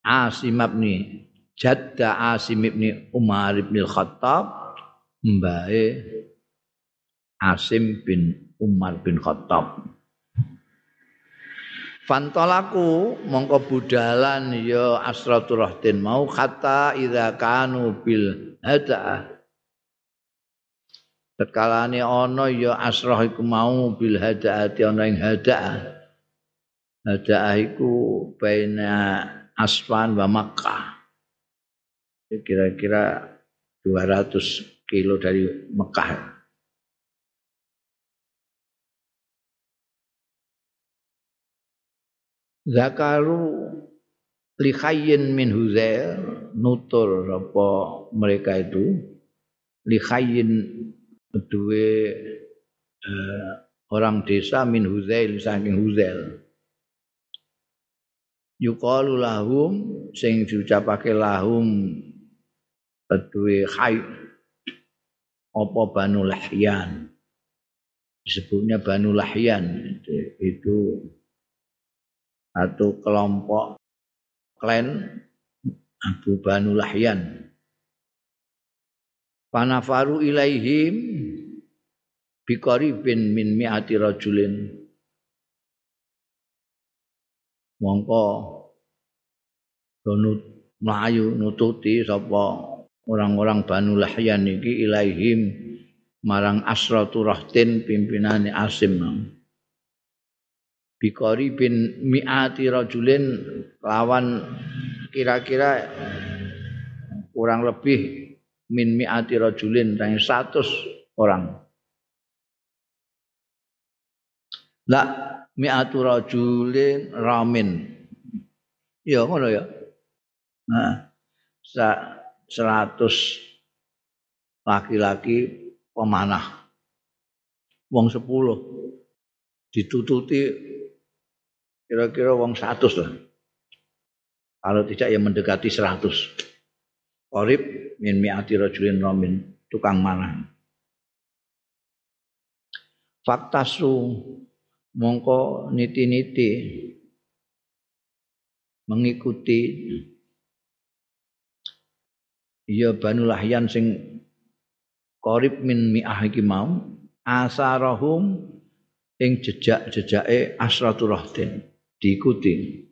Asim bin Jadda Asim bin Umar bin Khattab, mbae Asim bin Umar bin Khattab. Fantolaku mongko budalan ya asratur rahtin mau kata idza kanu bil hada. Tetkalane ana ya asrah iku mau bil hadaati ana ing hadaah. Hadaah iku baina Aswan wa Makkah. Kira-kira 200 kilo dari Mekah. Zakaru likhayyin min Huzail nutur apa mereka itu likhayyin kedua orang desa min Huzail saking Huzail yuqalu lahum sing diucapake lahum kedua khay apa Banu Lahyan disebutnya Banu Lahyan itu satu kelompok klan Abu Banu Lahyan. Panafaru ilaihim biqaribin min mi'ati rajulin. Mongko donut mlayu nututi sapa orang-orang Banu Lahyan iki ilaihim marang asratur rahtin pimpinane Asim. Bikori bin mi'ati rajulin lawan kira-kira kurang lebih min mi'ati rajulin yang 100 orang. La mi'atu rajulin ramin. Ya ngono ya. Nah, 100 laki-laki pemanah. Wong 10 ditututi kira-kira wong 100 lah. Kalau tidak ya mendekati 100. Qorib min mi'ati rajulin ramin tukang manah. Faktasu mongko niti-niti mengikuti ya Banu Lahyan sing qorib min mi'ah iki mau asarahum ing jejak-jejake Asratul Rahtin, diikuti.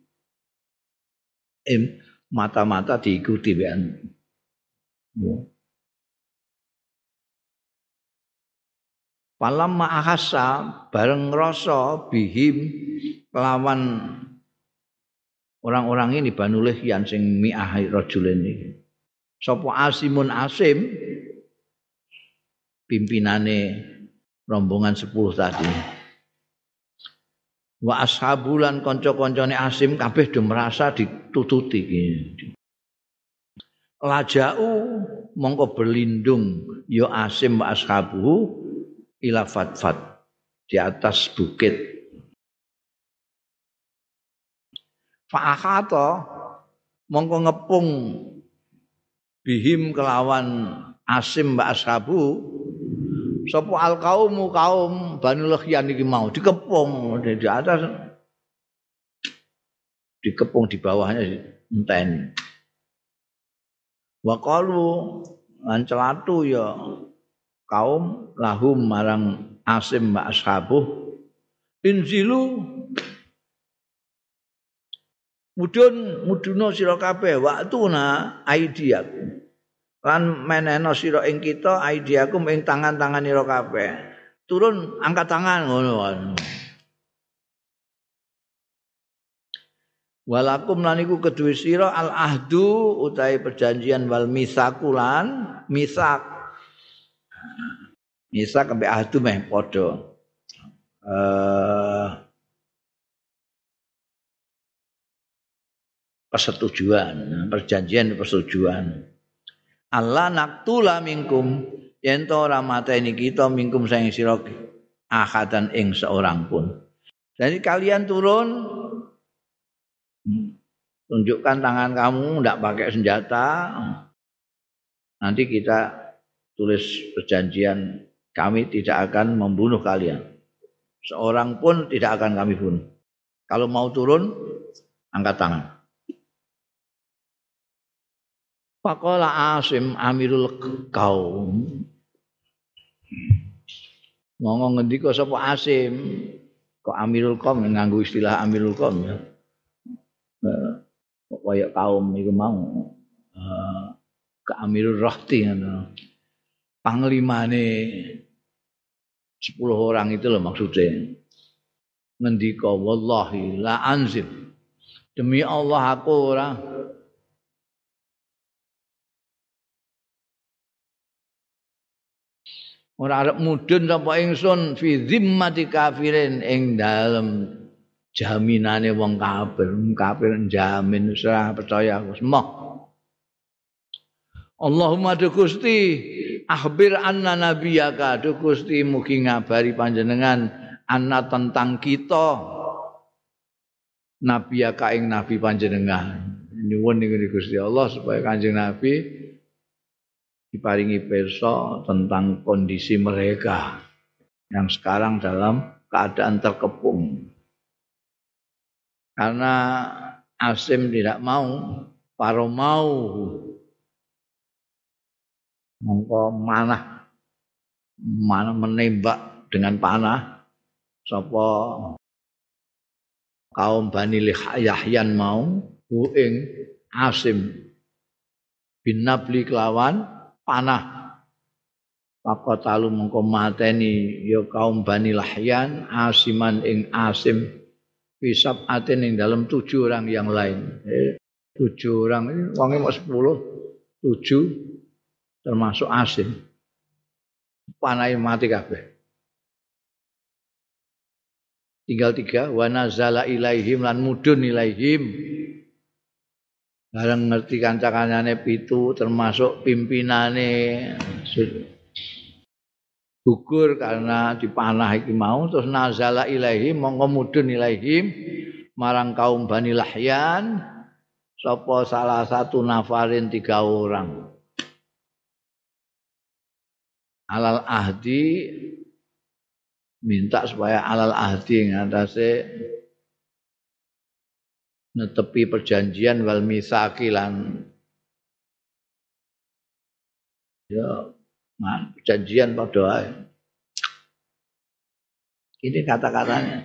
Mata-mata diikuti ben. Palamma ahassa bareng rasa bihim lawan orang-orang ini Banu Lahyan sing mi'ah rajulen iki. Sapa Asimun Asim pimpinane rombongan 10 tadi. Wa ashabulan kanca-kancane Asim kabeh do merasa ditututi iki. Laja'u mongko berlindung ya Asim wa ashabuhu ila fatfat di atas bukit. Fa'akata mongko ngepung bihim kelawan Asim wa ashabu sapa alqaumu kaum Banu Lahyan iki mau dikepung di atas, dikepung di bawahnya enteni. Wa qalu ancelatu ya kaum lahum marang Asim wa ashabuh inzilu mudun muduna sira kabeh waktuna aidiakum lan menehna sira ing kita aidiakum ing tangan-tangan sira kabeh turun angkat tangan ngono walakum lan iku kedue sira al ahdu utahe perjanjian wal misakulan misak Nisa kembe ahdu meh padha. Persetujuan, perjanjian persetujuan. Allah naqtula minkum yen ora mateni kita minkum saing sira ahadan ing seorang pun. Jadi kalian turun tunjukkan tangan kamu ndak pakai senjata. Nanti kita tulis perjanjian kami tidak akan membunuh kalian. Seorang pun tidak akan kami bunuh. Kalau mau turun, angkat tangan. Faqala Asim Amirul Qaum. Ngomong ngendika sapa Asim? Kok Amirul Qaum nganggo istilah Amirul Qaum ya. Kok kaya kaum iku mau. Ke Amirul Rahti ngono. Panglimane 10 orang itu loh maksudnya. Ngendika wallahi la anzil. Demi Allah aku ora arep mudhun sapa ingsun fi zimmati kafirin ing dalem jaminane wong kafir. Kafir njamin usah percaya aku semah. Allahumma du Gusti akhbir anna nabiyaka du Gusti mugi ngabari panjenengan anna tentang kita nabiyaka ing nabi panjenengan nyuwun ing Gusti Allah supaya Kanjeng Nabi diparingi pirsa tentang kondisi mereka yang sekarang dalam keadaan terkepung karena Asim tidak mau paromau mongko manah menembak dengan panah sapa kaum Bani Lahyan mau ing Asim bin Nabli kelawan panah maka talu mongko mateni ya kaum Bani Lahyan Asiman ing Asim fisab aten ing dalam 7 orang yang lain 7 orang wonge mok 10 7 termasuk Asim panai mati kabeh tinggal 3 wa nazala ilaihim lan mudun ilaihim bareng ngerti kanca-kancane 7 termasuk pimpinane gugur karena dipanah iki mau terus nazala ilaihim mongko mudun ilaihim marang kaum Bani Lahyan sapa salah satu nafarin 3 orang alal ahdi minta supaya alal ahdi ngatasi netepi perjanjian wal misaki lan ya perjanjian padha ae Ini kata-katanya.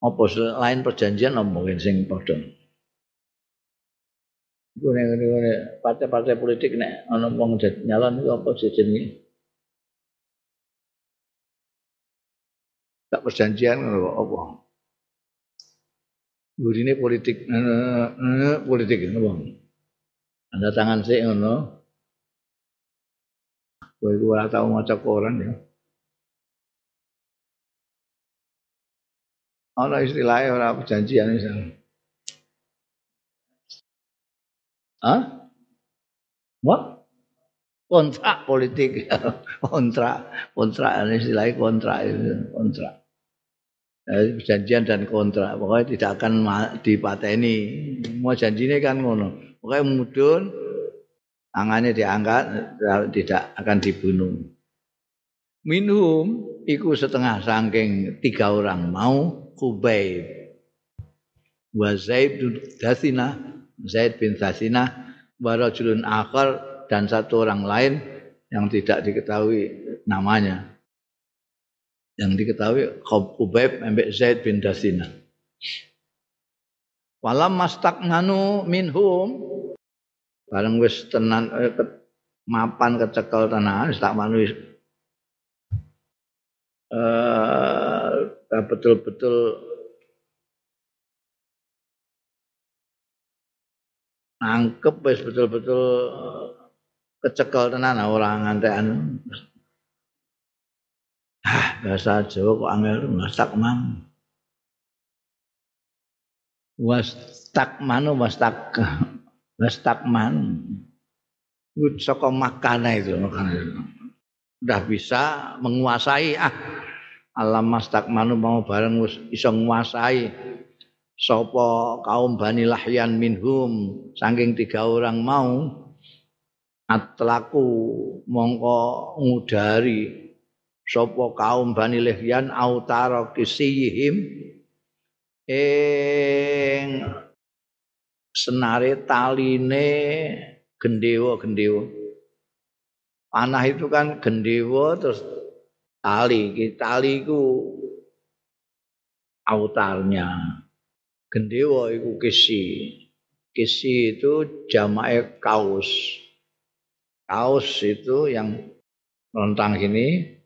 Apa lain perjanjian mungkin sing padha. Iku nek partai-partai politik nek ana wong nyalon iku apa jenenge? Tak perjanjian ngono apa? Gurine politik politik ngono wong. Tanda tangan sik ngono. Kowe iku ora tau maca koran ya. Ana istilahnya ora perjanjian misalnya. Hah? What? Kontrak politik. Kontrak istilahnya kontrak. Perjanjian dan kontrak. Pokoknya tidak akan dipateni. Mau janjine kan ngono. Pokoknya mudun tangannya diangkat tidak akan dibunuh. Minhum iku setengah saking tiga orang mau Khubayb wa Zaid bin Datsinah, Zaid bin Datsinah wa rajulun akhar dan satu orang lain yang tidak diketahui namanya. Yang diketahui Khubayb ambek Zaid bin Datsinah. Walam mastaqnanu minhum bareng wis tenan mapan kecekel tenan tak manuis betul-betul nangkep wis betul-betul kecekel tenan ora ngantekan. Bahasa Jawa kok angel mastakman. Wastakmanu wastak wastakman. Itu saka makana itu. Udah bisa menguasai Alam mastakmanu mau bareng iso nguasai sapa kaum Bani Lahyan minhum saking tiga orang mau atlaku mongko ngudari sapa kaum Bani Lahyan autara kisihim ing senare taline gendewa. Panah itu kan gendewa terus tali iku autarnya. Gendewa iku kesi itu jamak kaos itu yang lontang ini,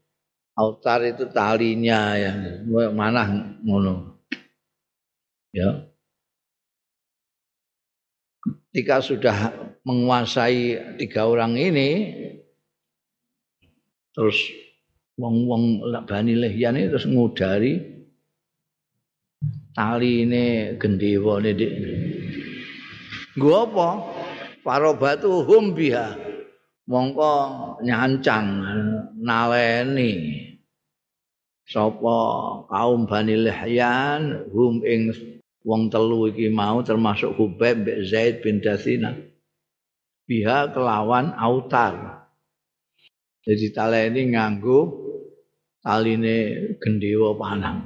autar itu talinya yang manah ngono ya. Ketika sudah menguasai tiga orang ini terus wong-wong Bani Lahyan ini terus ngudari tali ini gendewa ini gua apa? Parobatu hum biha mongko nyancang naleni sapa kaum Bani Lahyan hum ing wong telu iki mau termasuk Khubayb bin Zaid bin Datsinah biha kelawan autar. Jadi talene nganggo taline gendewa panang.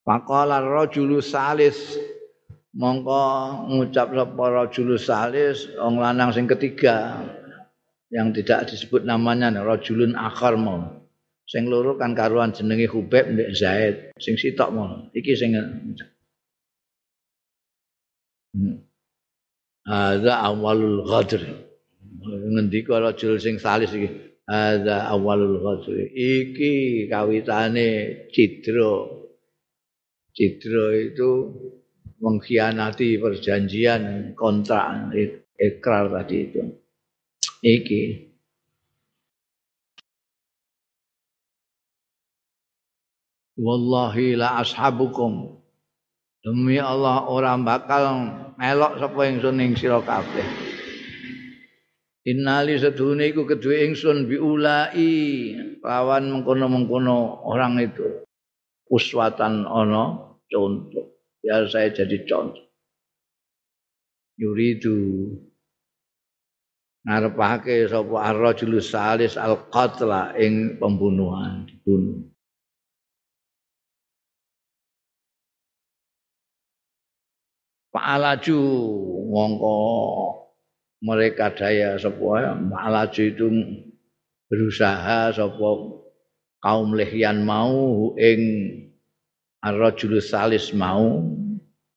Faqala rajulu salis mongko ngucap sapa rajulu salis wong lanang sing ketiga yang tidak disebut namanya rajulun akhar mau. Sing loro kan karuan jenenge Khubayb bin Zaid, sing sitok mau. Iki sing Hadza awalul ghadr. Ngendika rajul sing salis iki ada awalul ghadri iki kawitane cidra itu mengkhianati perjanjian kontrak ikrar tadi itu iki wallahi la ashabukum demi Allah orang bakal melok sapa ingsun ing sira kabeh. Innali sedune iku kedue ingsun biulai lawan mengkono-mengkono orang itu uswatan ana contoh biar saya jadi contoh yuridu ngarepake sapa ar-rajul salis al-qatla ing pembunuhan dibunuh fa'alaju mongko mereka daya sapa malaju itu berusaha sapa kaum Lahyan mau ing ar-rajul salis mau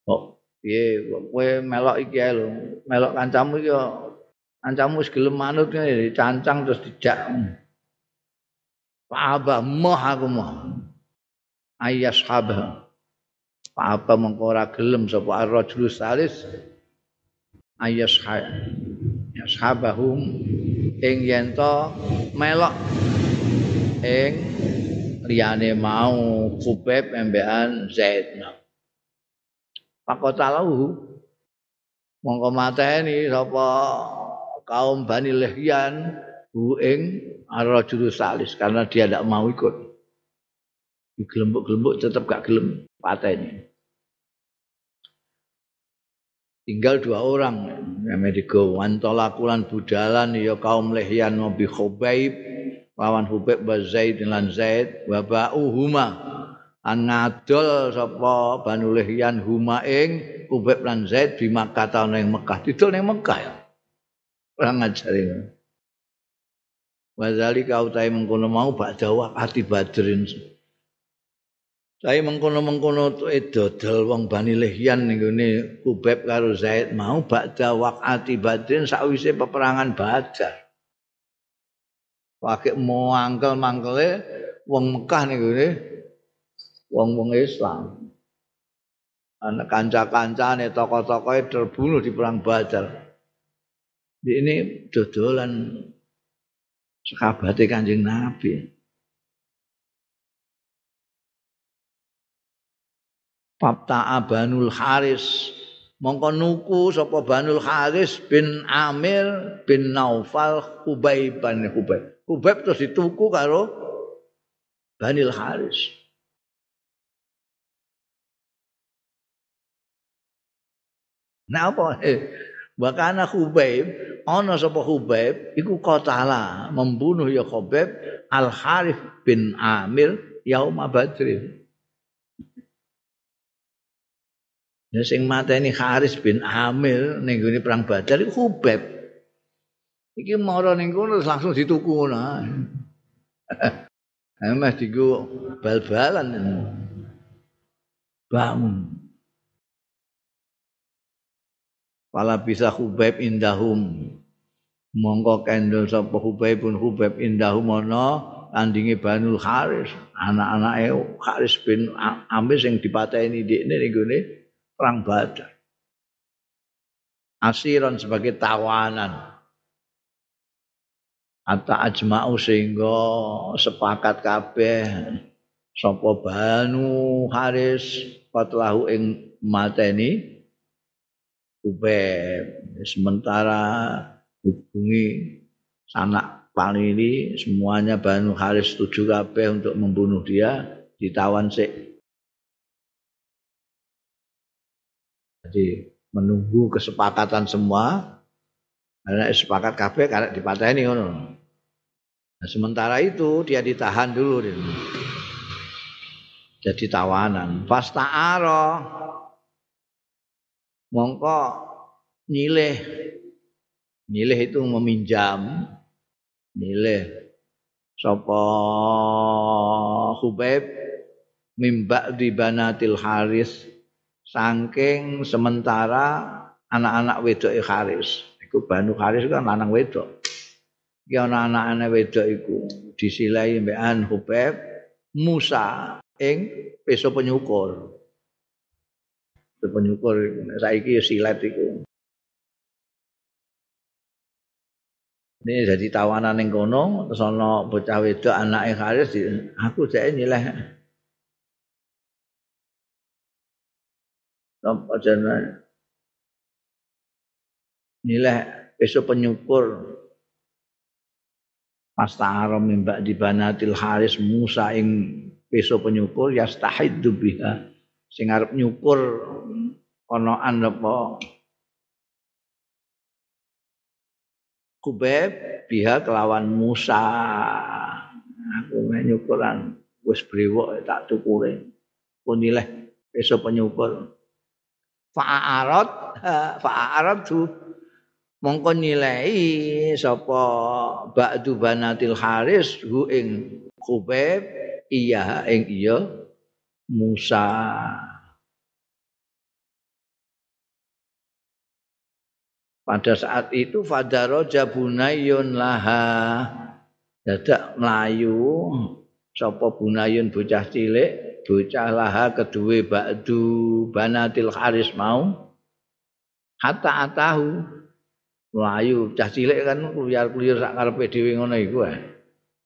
kok piye kowe melok iki ae lho melok kancamu iki yo kancamu wis gelem manut ngene dicancang terus dijak Fa'abah moh aku moh ayashhabah Fa'abah mengkora gelem sapa ar-rajul salis ayashhabahum ing yen to melok ing liyane mau Khubayb embekan Zaid. Pakotalahu mongko mateni sapa kaum Bani Lahyan hu ing ar-rajul salis karena dia ndak mau ikut. Digelembuk-gelembuk tetap gak gelem pateni. Tinggal dua orang Amerigo wantolakulan budalan ya kaum Lahyan bi Khubayb lawan Khubayb bin Zaid lan Zaid wa ba'uhuma an ngadol sapa Banu Lahyan huma ing Khubayb lan Zaid di Makkah ning Makkah didol ning Makkah ya ora ngajari wa zalika utahe mengkono mau ba'dawa ati badrin sae mengkono-mengkono dodol wong Bani Lahyan ning ngene Khubayb karo Zaid mau ba'dawa ati badrin sakwise peperangan Badar pakai mau angkel-mangkele wong Mekah nih gini, wong-wong Islam, anak kanca-kancane tokoh-tokohnya terbunuh di perang Badar. Ini dodolan sekabate Kanjeng Nabi. Papta'a Banu Al-Haris mongko nuku sapa Banu Al-Haris bin Amir bin Naufal Khubayb bin Khubayb. Khubayb terus dituku karo Bani Al-Haris. Nah apa? Bakana Khubayb, ana sapa Khubayb iku qatala membunuh ya Khubayb Al-Harith bin Amir yauma Badr. Ya sing mateni Haris bin Amir ning gone perang Badar iku Khubayb. Iki mara ning kono langsung dituku ngono. Ameh digo bal-balan. Bangun. Pala bisa Khubayb indahum. Mongko kendel sapa Khubayb pun Khubayb indahum ana andinge Banu Al-Haris, anak-anake Haris bin Amir sing dipateni dhekne ning gone perang Badar. Asiran sebagai tawanan. Hatta ajma'u sehingga sepakat kabeh sapa Banu Haris patlahu ing mateni Khubayb sementara hubungi sanak paniri semuanya Banu Haris setuju kabeh untuk membunuh dia ditawan sik. Jadi menunggu kesepakatan semua karena sepakat kabeh karek dipateni ngono. Nah, sementara itu dia ditahan dulu gitu. Jadi tawanan. Fasta'ara mongko nyilih. Nyilih itu meminjam. Nyilih sapa Khubayb mimba di banatil Haris saking sementara anak-anak wedoke Haris. Iku Banu Haris kan lanang wedok. Iki ana anak-anak wedok iku disilahi mbekan Khubayb Musa ing peso penyukur. Penyukur saiki yo silat iku. Ini jadi tawanan ning kono terus ana bocah wedok anake Haris aku jake nyileh. Sampo jenenge inilah besok penyukur Pasta'ara mimba di banatil Haris Musa ing besok penyukur yastahiddu biha sing arep nyukur konoan apa Khubayb biha kelawan Musa aku menyukuran wis brewok tak tukure punilah besok penyukur fa'aradhu mongko nyilai sapa ba'du banatil Haris hu ing Khubayb iya ing iya Musa. Pada saat itu fadaraja bunayun laha, dadak melayu sapa bunayun bocah cilik, bocah laha kedue ba'du banatil Haris mau hatta atahu melayu. Bocah cilik kan kluyar-kluyur sak karepe dhewe ngono iku ae.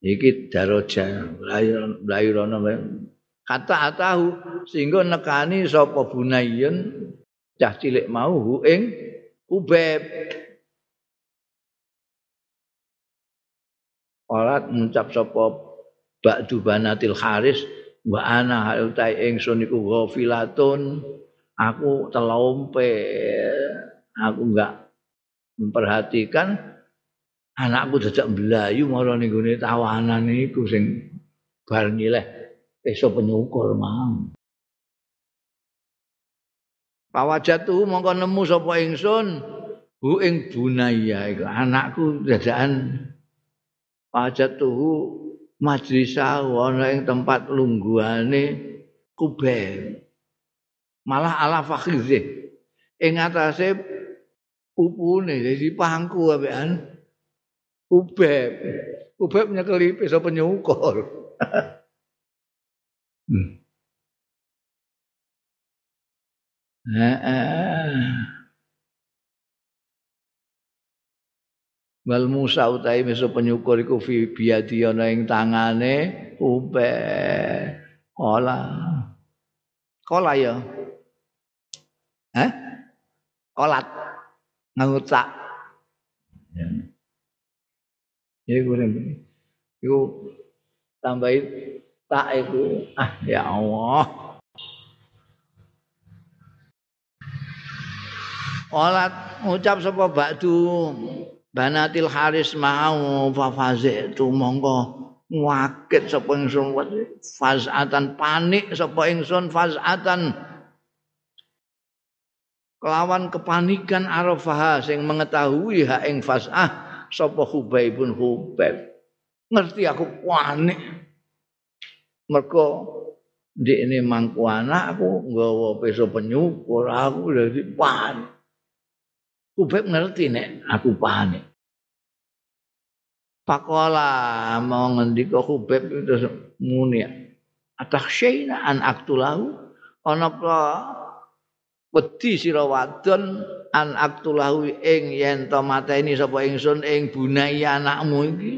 Iki daraja melayu rono hatta atahu sehingga nekani sapa bunayun bocah cilik mau hu ing Khubayb olat ngucap sapa ba'du banatil Haris wa ana utai ingsun iku ghafilatun, aku telompe, aku enggak memperhatikan anakku dadak mlayu mara ning gone tawanan iku sing bar nyileh iso penyukur mau. Pawajatu mongko nemu sapa ingsun hu ing bunaya iku anakku dadakan pawajatuhu majlisah ana ing tempat lungguhane Khubayb malah ala fakhizih ing atase pupune dadi pangku abekan Khubayb. Khubayb nyekeli iso penyukur. Wal Musa utai meso penyukur iku fi biadi ana ing tangane Ube kola kola ya kolat ngucak ya kurang iku tambahi tak iku ya Allah olat ngucap sapa ba'du banatil Haris mau fafaze tu mongko ngaget sapa ingsun fazatan panik sapa ingsun fazatan kelawan kepanikan arafaha sing mengetahui ha ing fazah sapa Khubayb bin Khubayb ngerti aku panik mergo ndekne mangku anakku nggawa peso penyukur aku dadi panik. Khubayb ngerti nek aku panik. Pakola mau ngendika Khubayb terus muni atakhsyaina an aktulahu ana apa wedi sira wadon an aktulahu ing yen to mateni sapa ingsun ing bunaya anakmu iki.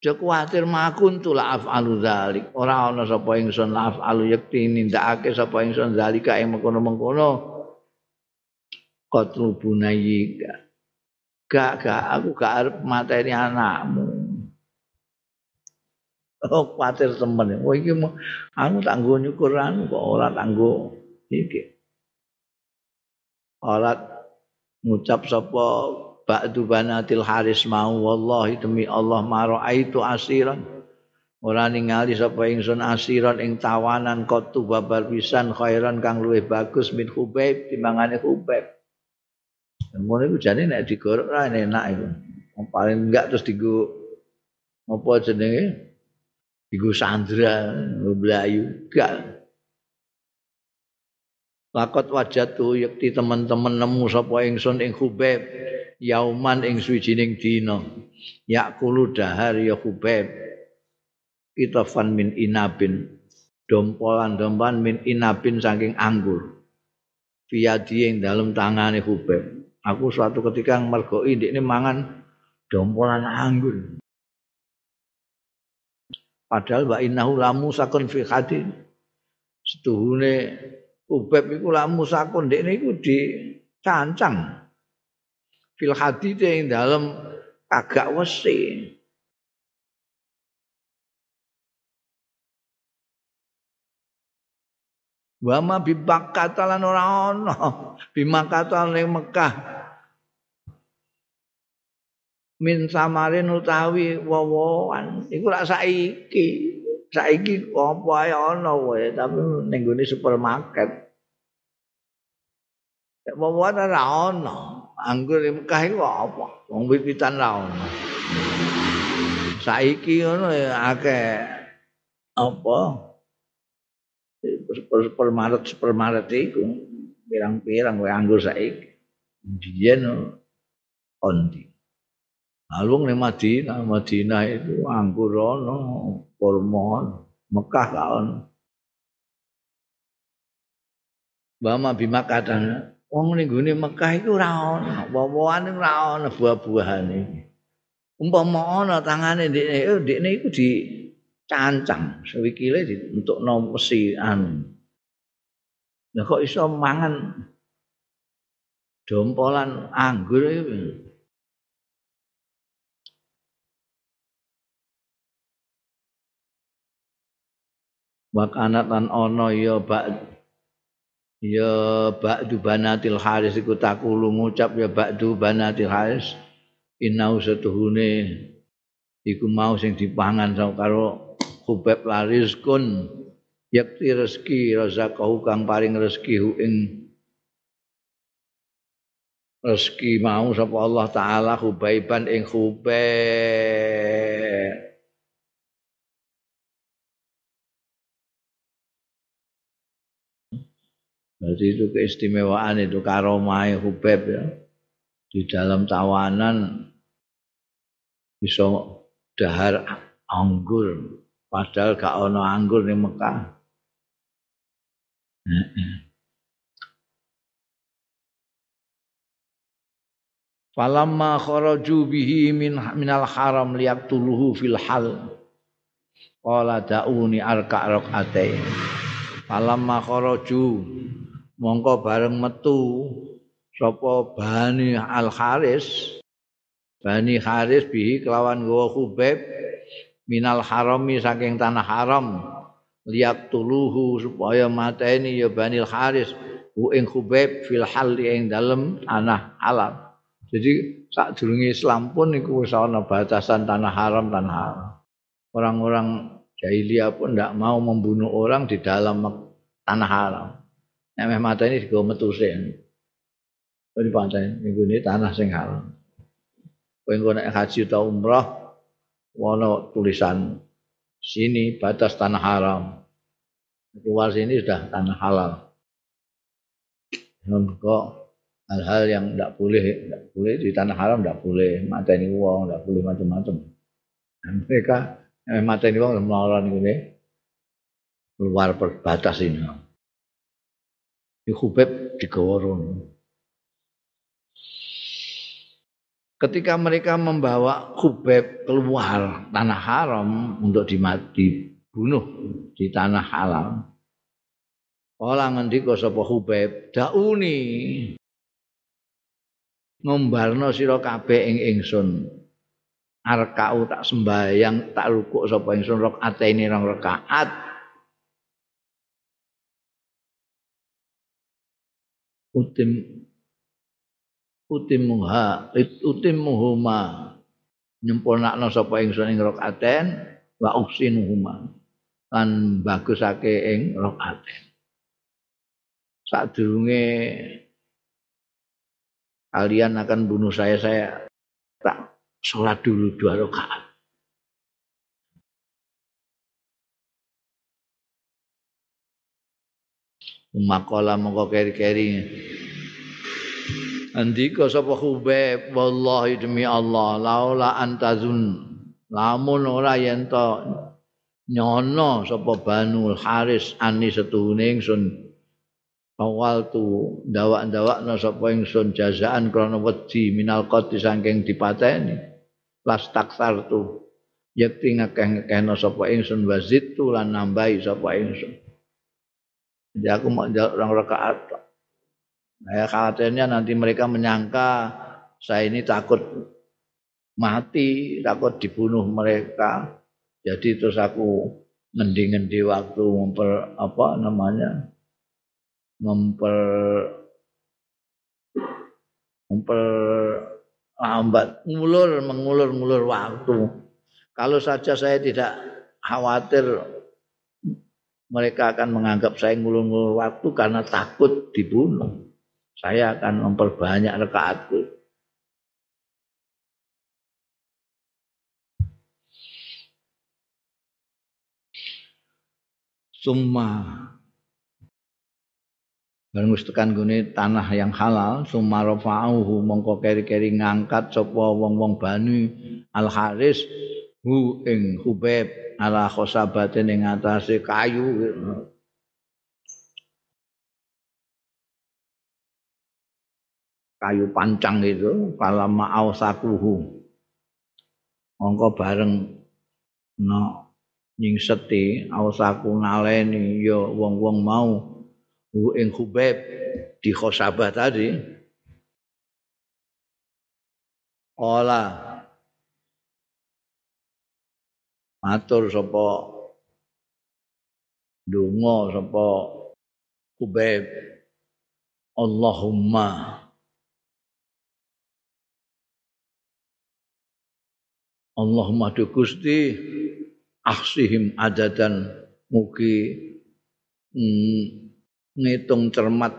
Aja kuwatir makun tu la afalu dzalik ora ana sapa ingsun la afalu yakti nindakake sapa ingsun dzalika ing mengkono-mengkono qatlu bunayika. Gak aku gak arep mateni anakmu. Oh, kuwatir temen. Oh iki aku tak nggo nyukur anu kok ora tak nggo iki. Alat ngucap sapa ba'du banatil Haris mau wallahi demi Allah maraitu asiran. Ora ningali sapa ingsun asiran ing tawanan qatu babar pisan khairan kang luwih bagus min Khubayb timbangane Khubayb. Ngono iku jane nek digorok ra enak iku. Paling enggak terus digo apa jenenge? Digo sandra mlayu gak. Lakot wajatu yakti teman-teman nemu sapa ingsun ing Khubayb yauman ing suwijining dina. Yakulu dahar ya Khubayb. Kitafan min inabin. Dompolan-dompan min inabin saking anggur. Fiyadi ing dalem tangane Khubayb. Aku suatu ketika mergoi ndekne mangan dompolan anggur. Padahal wa innahu lamu sakun fi khadi. Setuhune Khubayb iku lamu sakun ndekne iku dicancang. Fil khadi ing dalem agak wesi. Wa ma bi Makkah lan ora ana bi Makkah ning Mekah min samarin utawi wowoan iku lak saiki apa ae ana wae tapi ning gone supermarket wowoan ora ana anggur ning Mekah iku apa wong wit-witan ra ana saiki ngono ya akeh apa supermarket iku pirang-pirang wae anggur saiki diyen ondi. Lalu ning Madinah itu anggur ono, kurma ono, Mekah gak ono. Bama bimakatan wong ning gone Mekah iku ora ono, woh-wohan ora ono, buah-buahan iki. Umpama ana tangane ndekne iku dicancang, sewikile dientukno wesi anu. Lah kok iso mangan dompolan anggur iki. Wakanat lan ana ya ba'du banatil Haris iku takulu ngucap ya ba'du banatil Haris inau setuhune iku mau sing dipangan karo Khubayb laris kun yakti rezeki razaqahu kang paring rezeki hu ing rezeki mau sapa Allah taala Khubaiban ing Khubayb berarti itu keistimewaan itu karomah Khubayb ya di dalam tawanan bisa dahar anggur padahal gak ono anggur di Mekah. Falamma kharaju bihi minal haram liyaktuluhu fil hal qala da'uni arka raqatain falamma kharaju mongko bareng metu sapa Bani Al-Haris Bani Haris bihi kelawan gawa Khubayb minal harami saking tanah haram liyaktuluhu supaya mateni ya Bani Al-Haris hu ing Khubayb fil hal ing dalem tanah halal. Jadi sadurunge Islam pun iku wis ana batasan tanah haram tanah halal. Orang-orang jahiliyah pun ndak mau membunuh orang di dalam tanah haram. Nek mateni digawa metu sik. Wis pancen nggone tanah sing haram. Kowe engko nek haji utawa umrah ana tulisan sini batas tanah haram. Keluar sini sudah tanah halal. Engko hal-hal yang enggak boleh di tanah haram enggak boleh mateni wong, enggak boleh macam-macam. Mereka mateni wong melawan ngene keluar batas ini. Iki Khubayb digawa rono. Ketika mereka membawa Khubayb keluar tanah haram untuk dibunuh di tanah halal. Kala ngendika sapa Khubayb, "Dauni ngombarno sira kabeh ing ingsun. Arkau tak sembahyang, tak rukuk sapa ingsun rakaatene rong rakaat. Utimuhuma nyempurnakno sapa ingsun ing rakaaten wa uksinuhuma lan bagusake ing rakaaten." Sadurunge kalian akan bunuh saya tak salat dulu 2 rakaat. Makalah mongko keri-keri andika sapa Khubayb, wallahi demi Allah laula antazun lamun ora yen to nyono sapa Banu Al-Haris ani setuhune ingsun awal tu dawak-dawakna sapa ingsun jazaan krana wedi minal qati saking dipateni las taksar tu yakti ngakeh-ngakehna sapa ingsun wazid tu lan nambahi sapa ingsun. Jadi aku mau orang rakaat. Nah, khawatirnya nanti mereka menyangka saya ini takut mati, takut dibunuh mereka. Jadi terus aku ngendi-ngendi waktu memperlambat mengulur waktu. Kalau saja saya tidak khawatir mereka akan menganggap saya ngulur-ngulur waktu karena takut dibunuh. Saya akan memperbanyak rakaatku. summa bareng tekan gone tanah yang halal, summa rafa'uhu mongko keri-keri ngangkat sapa wong-wong Banu Al-Haris hu ing Khubayb ala khosabate ning atase kayu. Kayu pancang itu pala ma'au sakuhu. Mongko bareng no nyingseti ausaku naleni ya wong-wong mau ing Khubayb di Khosabah tadi. Ola matur sapa donga sapa Khubayb, Allahumma Allahumma du Gusti akhsihim adadan mugi ngitung cermat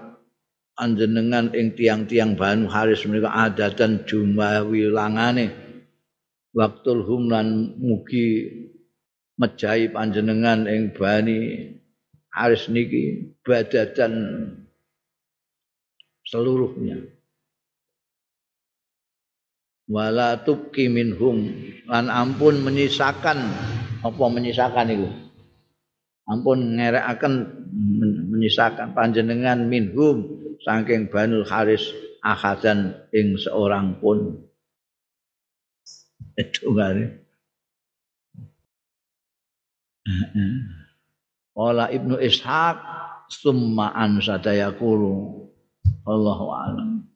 anjenengan ing tiang-tiang Banu Haris menika adadan jumlah wilangane waktul humlan mugi mejahi panjenengan ing Bani Haris niki badadan seluruhnya wala tubqi minhum lan ampun menyisakan apa menyisakan itu ampun ngerekaken menyisakan panjenengan minhum saking Banu Al-Haris ahadan ing seorang pun. Itu bare. Ola Ibn Ishak summa an sadayakulu Allahu a'lam.